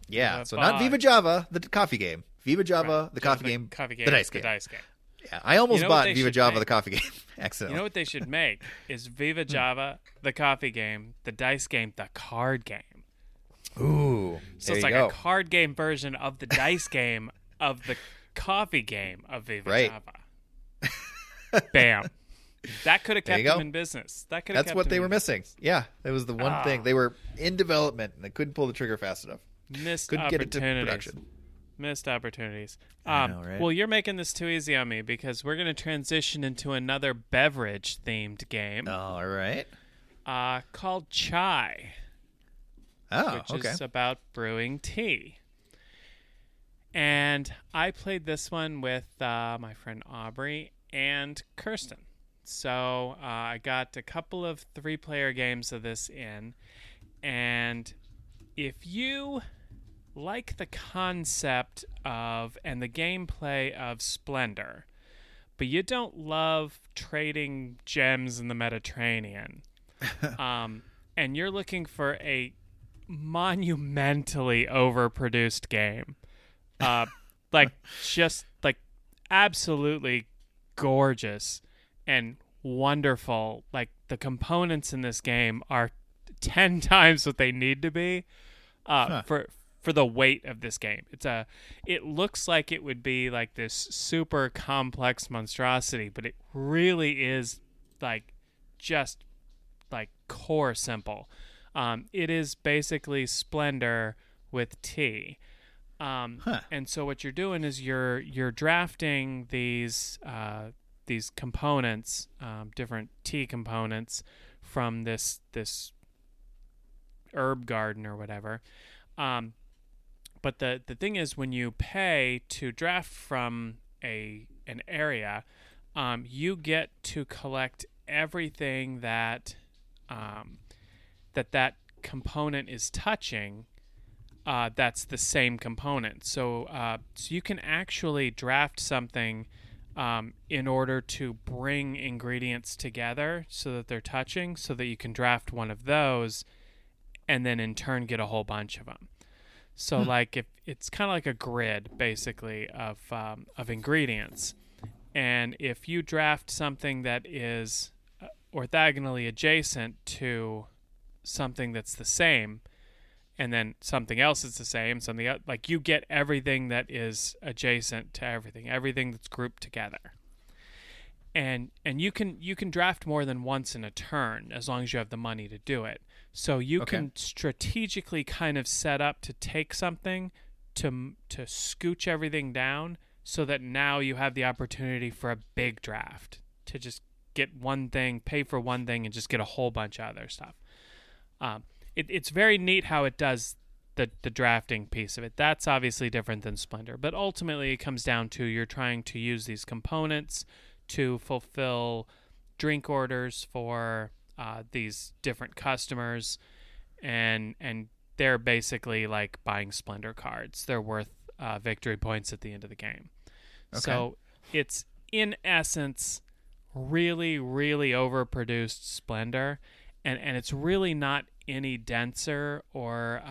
Yeah, so not VivaJava, the coffee game. VivaJava, right. The dice game. The dice game. Yeah, I almost bought VivaJava the coffee game. Excellent. You know what they should make is VivaJava the coffee game, the dice game, the card game. Ooh. So it's like a card game version of the dice game of the coffee game of VivaJava. Right. Bam. That could have kept them in business. That's what they were missing. Yeah, that was the one thing. They were in development and they couldn't pull the trigger fast enough. Couldn't get it to production. Missed opportunities. I know, right? Well, you're making this too easy on me, because we're going to transition into another beverage-themed game. All right. Called Chai. Oh, okay. Which is about brewing tea. And I played this one with my friend Aubrey and Kirsten. So I got a couple of three-player games of this in. And if you like the concept of and the gameplay of Splendor, but you don't love trading gems in the Mediterranean, and you're looking for a monumentally overproduced game, like just like absolutely gorgeous and wonderful, like the components in this game are 10 times what they need to be for the weight of this game. It looks like it would be like this super complex monstrosity, but it really is like just like core simple. It is basically Splendor with tea. And so what you're doing is you're drafting these components, different tea components from this herb garden or whatever. But the thing is, when you pay to draft from an area, you get to collect everything that that component is touching. That's the same component, so you can actually draft something in order to bring ingredients together so that they're touching, so that you can draft one of those, and then in turn get a whole bunch of them. So, like, if it's kind of like a grid, basically, of ingredients. And if you draft something that is orthogonally adjacent to something that's the same, and then something else that's the same, something else, like, you get everything that is adjacent to everything that's grouped together. And you can draft more than once in a turn, as long as you have the money to do it. So you can strategically kind of set up to take something, to scooch everything down, so that now you have the opportunity for a big draft, to just get one thing, pay for one thing, and just get a whole bunch of other stuff. It's very neat how it does the drafting piece of it. That's obviously different than Splendor, but ultimately it comes down to you're trying to use these components to fulfill drink orders for these different customers, and they're basically like buying Splendor cards. They're worth victory points at the end of the game. Okay. So it's, in essence, really, really overproduced Splendor, and it's really not any denser or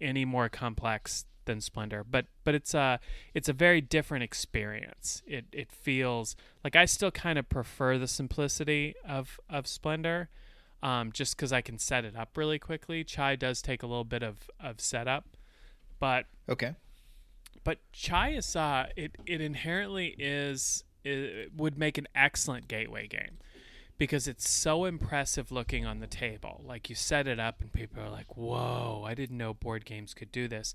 any more complex than Splendor, but it's a very different experience. It feels like I still kind of prefer the simplicity of Splendor, just because I can set it up really quickly. Chai does take a little bit of setup, but Chai is it inherently would make an excellent gateway game, because it's so impressive looking on the table. Like, you set it up and people are like, whoa, I didn't know board games could do this.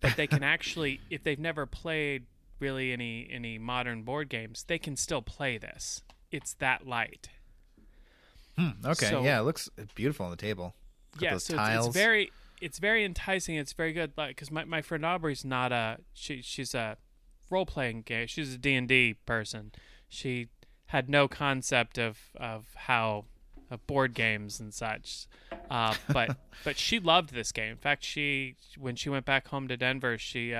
But they can actually, if they've never played really any modern board games, they can still play this. It's that light. Okay, so, yeah, it looks beautiful on the table. Yeah, those so tiles. It's very enticing. It's very good. Like, because my friend Aubrey's not she's a role-playing game. She's a D&D person. She had no concept of board games and such, but she loved this game. In fact, when she went back home to Denver, she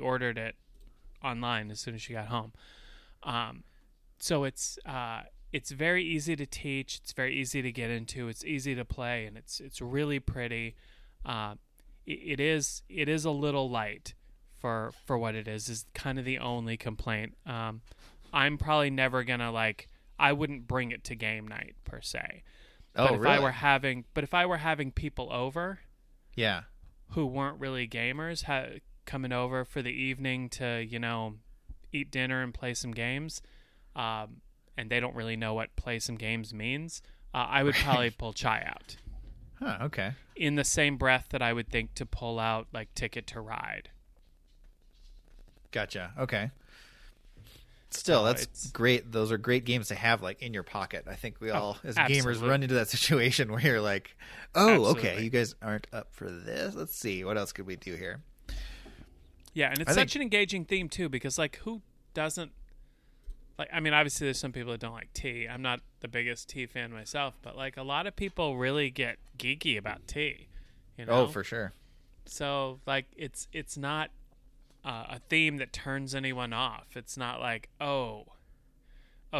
ordered it online as soon as she got home. So it's very easy to teach. It's very easy to get into. It's easy to play, and it's really pretty. It is a little light for what it is. Is kind of the only complaint. I'm probably never gonna like. I wouldn't bring it to game night per se. But if really? If I were having people over, yeah, who weren't really gamers, coming over for the evening to eat dinner and play some games, and they don't really know what play some games means, I would probably pull Chai out. Huh, okay. In the same breath that I would think to pull out like Ticket to Ride. Gotcha. Okay. Still, that's great. Those are great games to have, like, in your pocket. I think we all, as absolutely. Gamers, run into that situation where you're like, "Oh, absolutely. Okay, you guys aren't up for this. Let's see, what else could we do here?" Yeah, and it's such an engaging theme too, because like, who doesn't like? I mean, obviously, there's some people that don't like tea. I'm not the biggest tea fan myself, but like, a lot of people really get geeky about tea. Oh, for sure. So like, it's not. A theme that turns anyone off. It's not like, oh,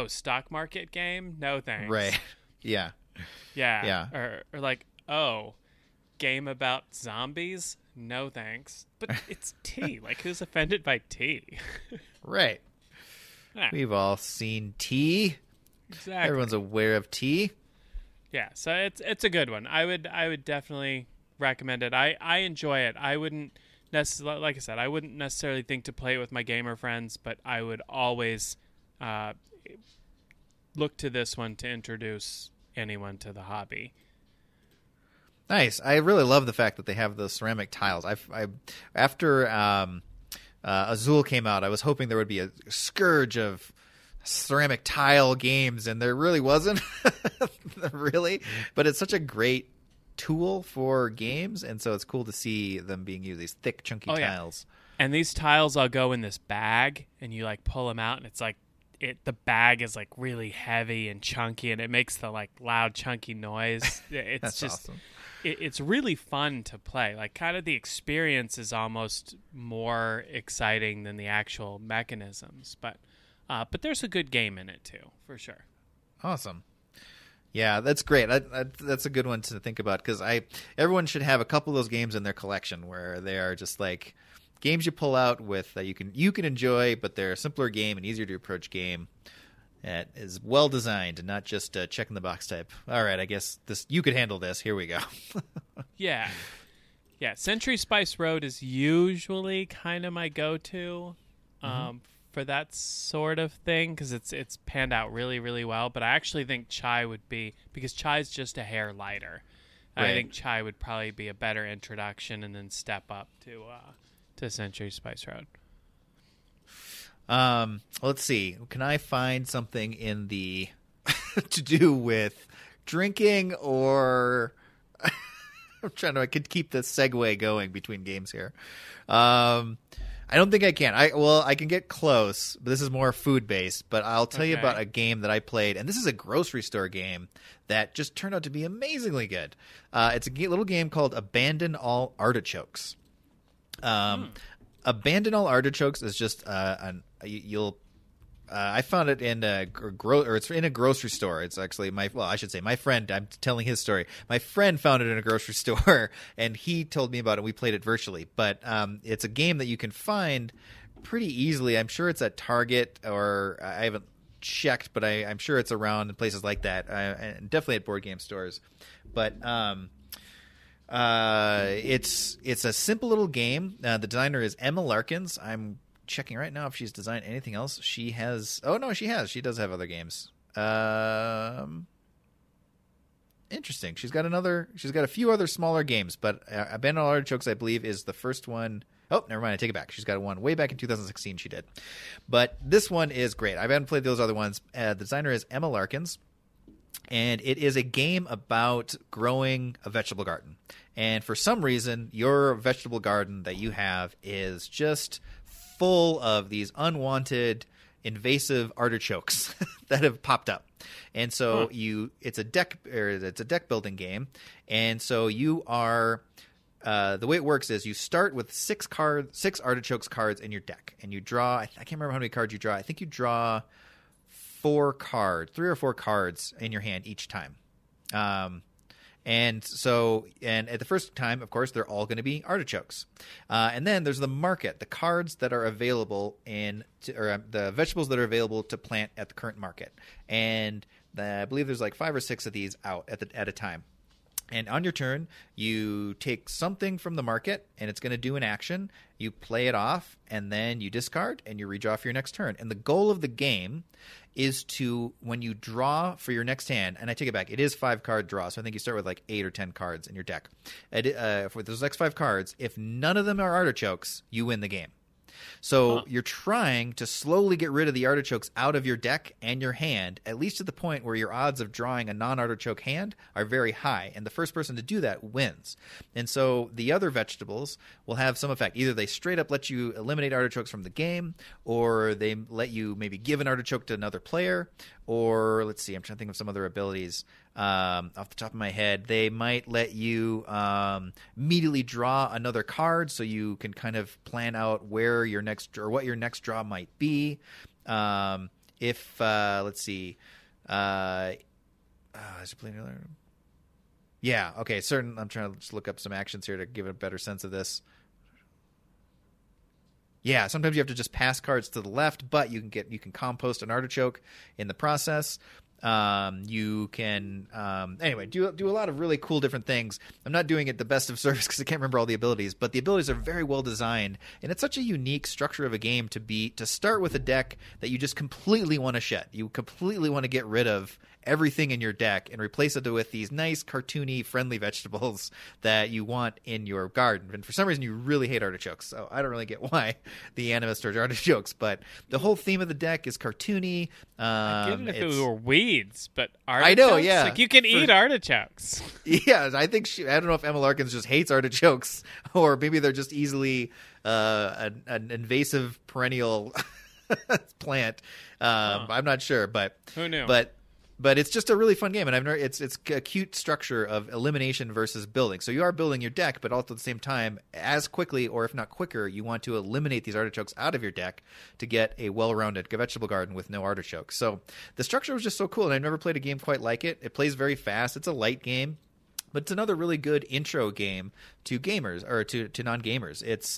stock market game? No thanks. Right. Yeah. Yeah. Yeah. Or like, oh, game about zombies? No thanks. But it's tea. Like, who's offended by tea? Right. Yeah. We've all seen tea. Exactly. Everyone's aware of tea. Yeah. So it's a good one. I would definitely recommend it. I enjoy it. I wouldn't. Like I said, I wouldn't necessarily think to play it with my gamer friends, but I would always look to this one to introduce anyone to the hobby. Nice. I really love the fact that they have the ceramic tiles. After Azul came out, I was hoping there would be a scourge of ceramic tile games, and there really wasn't. Really? But it's such a great tool for games, and so it's cool to see them being used, these thick chunky tiles. And these tiles all go in this bag, and you like pull them out, and it's like the bag is like really heavy and chunky, and it makes the like loud chunky noise. It's that's just awesome. It's really fun to play. Like, kind of the experience is almost more exciting than the actual mechanisms, but there's a good game in it too, for sure. Awesome. Yeah, that's great. That's a good one to think about, because everyone should have a couple of those games in their collection where they are just like games you pull out with that you can enjoy, but they're a simpler game and easier to approach game that is well designed and not just checking the box type. All right, I guess you could handle this. Here we go. Yeah. Century Spice Road is usually kind of my go-to. Mm-hmm. for that sort of thing, because it's panned out really, really well. But I actually think Chai would be, because Chai's just a hair lighter. Right. I think Chai would probably be a better introduction, and then step up to Century Spice Road. Let's see. Can I find something in the to do with drinking or? I could keep the segue going between games here. I don't think I can. I can get close, but this is more food-based. But I'll tell you about a game that I played, and this is a grocery store game that just turned out to be amazingly good. It's a little game called Abandon All Artichokes. Abandon All Artichokes is just you'll I found it in it's in a grocery store. It's actually my friend. I'm telling his story. My friend found it in a grocery store, and he told me about it. We played it virtually, but it's a game that you can find pretty easily. I'm sure it's at Target, or I haven't checked, but I'm sure it's around places like that, and definitely at board game stores. But it's a simple little game. The designer is Emma Larkins. I'm checking right now if she's designed anything else. She has. Oh no, she has. She does have other games. Interesting. She's got a few other smaller games, but Abandon All Artichokes, I believe, is the first one. Oh, never mind. I take it back. She's got one way back in 2016. She did, but this one is great. I haven't played those other ones. The designer is Emma Larkins, and it is a game about growing a vegetable garden. And for some reason, your vegetable garden that you have is just full of these unwanted invasive artichokes that have popped up. And so it's a deck building game. And so you are the way it works is you start with six artichokes cards in your deck, and you draw I can't remember how many cards you draw. I think you draw three or four cards in your hand each time. And at the first time, of course, they're all going to be artichokes. And then there's the market, the cards that are available the vegetables that are available to plant at the current market. And I believe there's like 5 or 6 of these out at a time. And on your turn, you take something from the market, and it's going to do an action. You play it off, and then you discard, and you redraw for your next turn. And the goal of the game is to, when you draw for your next hand, and I take it back, it is 5-card draw, so I think you start with like 8 or 10 cards in your deck. For those next 5 cards, if none of them are artichokes, you win the game. So you're trying to slowly get rid of the artichokes out of your deck and your hand, at least to the point where your odds of drawing a non-artichoke hand are very high, and the first person to do that wins. And so the other vegetables will have some effect. Either they straight up let you eliminate artichokes from the game, or they let you maybe give an artichoke to another player, or let's see, I'm trying to think of some other abilities. Off the top of my head, they might let you immediately draw another card, so you can kind of plan out where your next or what your next draw might be. Is it playing another? Yeah, okay. I'm trying to just look up some actions here to give a better sense of this. Yeah, sometimes you have to just pass cards to the left, but you can compost an artichoke in the process. You can do a lot of really cool different things. I'm not doing it the best of service because I can't remember all the abilities, but the abilities are very well designed, and it's such a unique structure of a game to start with a deck that you just completely want to shed. You completely want to get rid of everything in your deck and replace it with these nice, cartoony, friendly vegetables that you want in your garden. And for some reason, you really hate artichokes, so I don't really get why the animus towards artichokes. But the whole theme of the deck is cartoony. I get it if it were weeds, but artichokes? I know, yeah. Like, you can eat artichokes. Yeah, I don't know if Emma Larkins just hates artichokes, or maybe they're just easily an invasive perennial plant. I'm not sure, but who knew? But it's just a really fun game, and it's a cute structure of elimination versus building. So you are building your deck, but also at the same time, as quickly or if not quicker, you want to eliminate these artichokes out of your deck to get a well-rounded vegetable garden with no artichokes. So the structure was just so cool, and I've never played a game quite like it. It plays very fast. It's a light game, but it's another really good intro game to gamers or to non-gamers. It's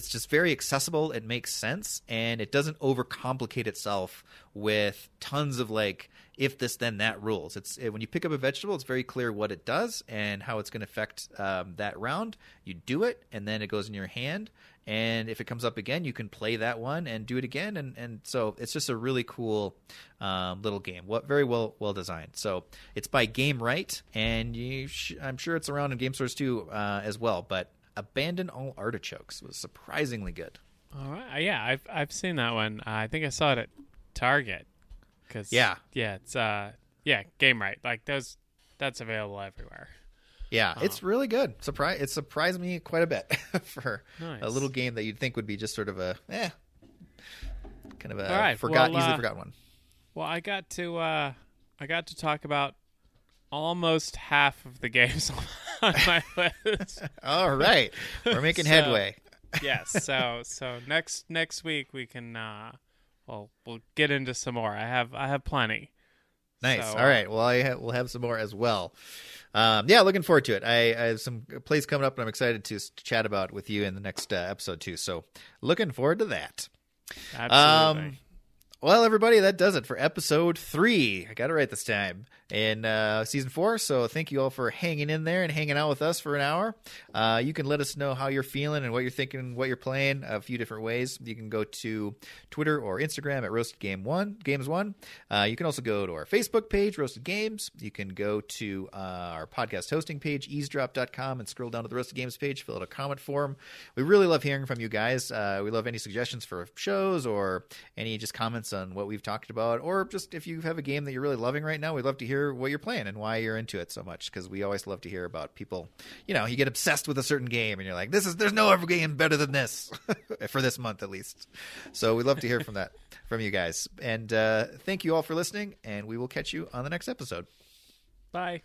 just very accessible. It makes sense, and it doesn't overcomplicate itself with tons of like if this then that rules. When you pick up a vegetable, it's very clear what it does and how it's going to affect that round. You do it, and then it goes in your hand. And if it comes up again, you can play that one and do it again. And so it's just a really cool little game. Very well designed. So it's by Game Right, and I'm sure it's around in game stores too as well. But Abandon All Artichokes was surprisingly good. All right. Yeah, I've seen that one. I think I saw it at Target. Cause, yeah, it's Game Right. Like that's available everywhere. Yeah, It's really good. It surprised me quite a bit for a little game that you'd think would be just sort of a easily forgotten one. Well, I got to talk about almost half of the games on my list. All right, we're making headway. Yes, so next week we can we'll get into some more. I have plenty. Nice. So, all right. Well, we'll have some more as well. Yeah, looking forward to it. I have some plays coming up, and I'm excited to chat about with you in the next episode too. So looking forward to that. Absolutely. Well, everybody, that does it for episode 3. I got it right this time in season 4. So thank you all for hanging in there and hanging out with us for an hour. You can let us know how you're feeling and what you're thinking, what you're playing a few different ways. You can go to Twitter or Instagram at Roasted Games One. You can also go to our Facebook page, Roasted Games. You can go to our podcast hosting page, eavesdrop.com, and scroll down to the Roasted Games page, fill out a comment form. We really love hearing from you guys. We love any suggestions for shows or any just comments on what we've talked about, or just if you have a game that you're really loving right now, we'd love to hear what you're playing and why you're into it so much, because we always love to hear about people. You know, you get obsessed with a certain game and you're like, there's no other game better than this for this month at least. So we'd love to hear from you guys. And thank you all for listening, and we will catch you on the next episode. Bye.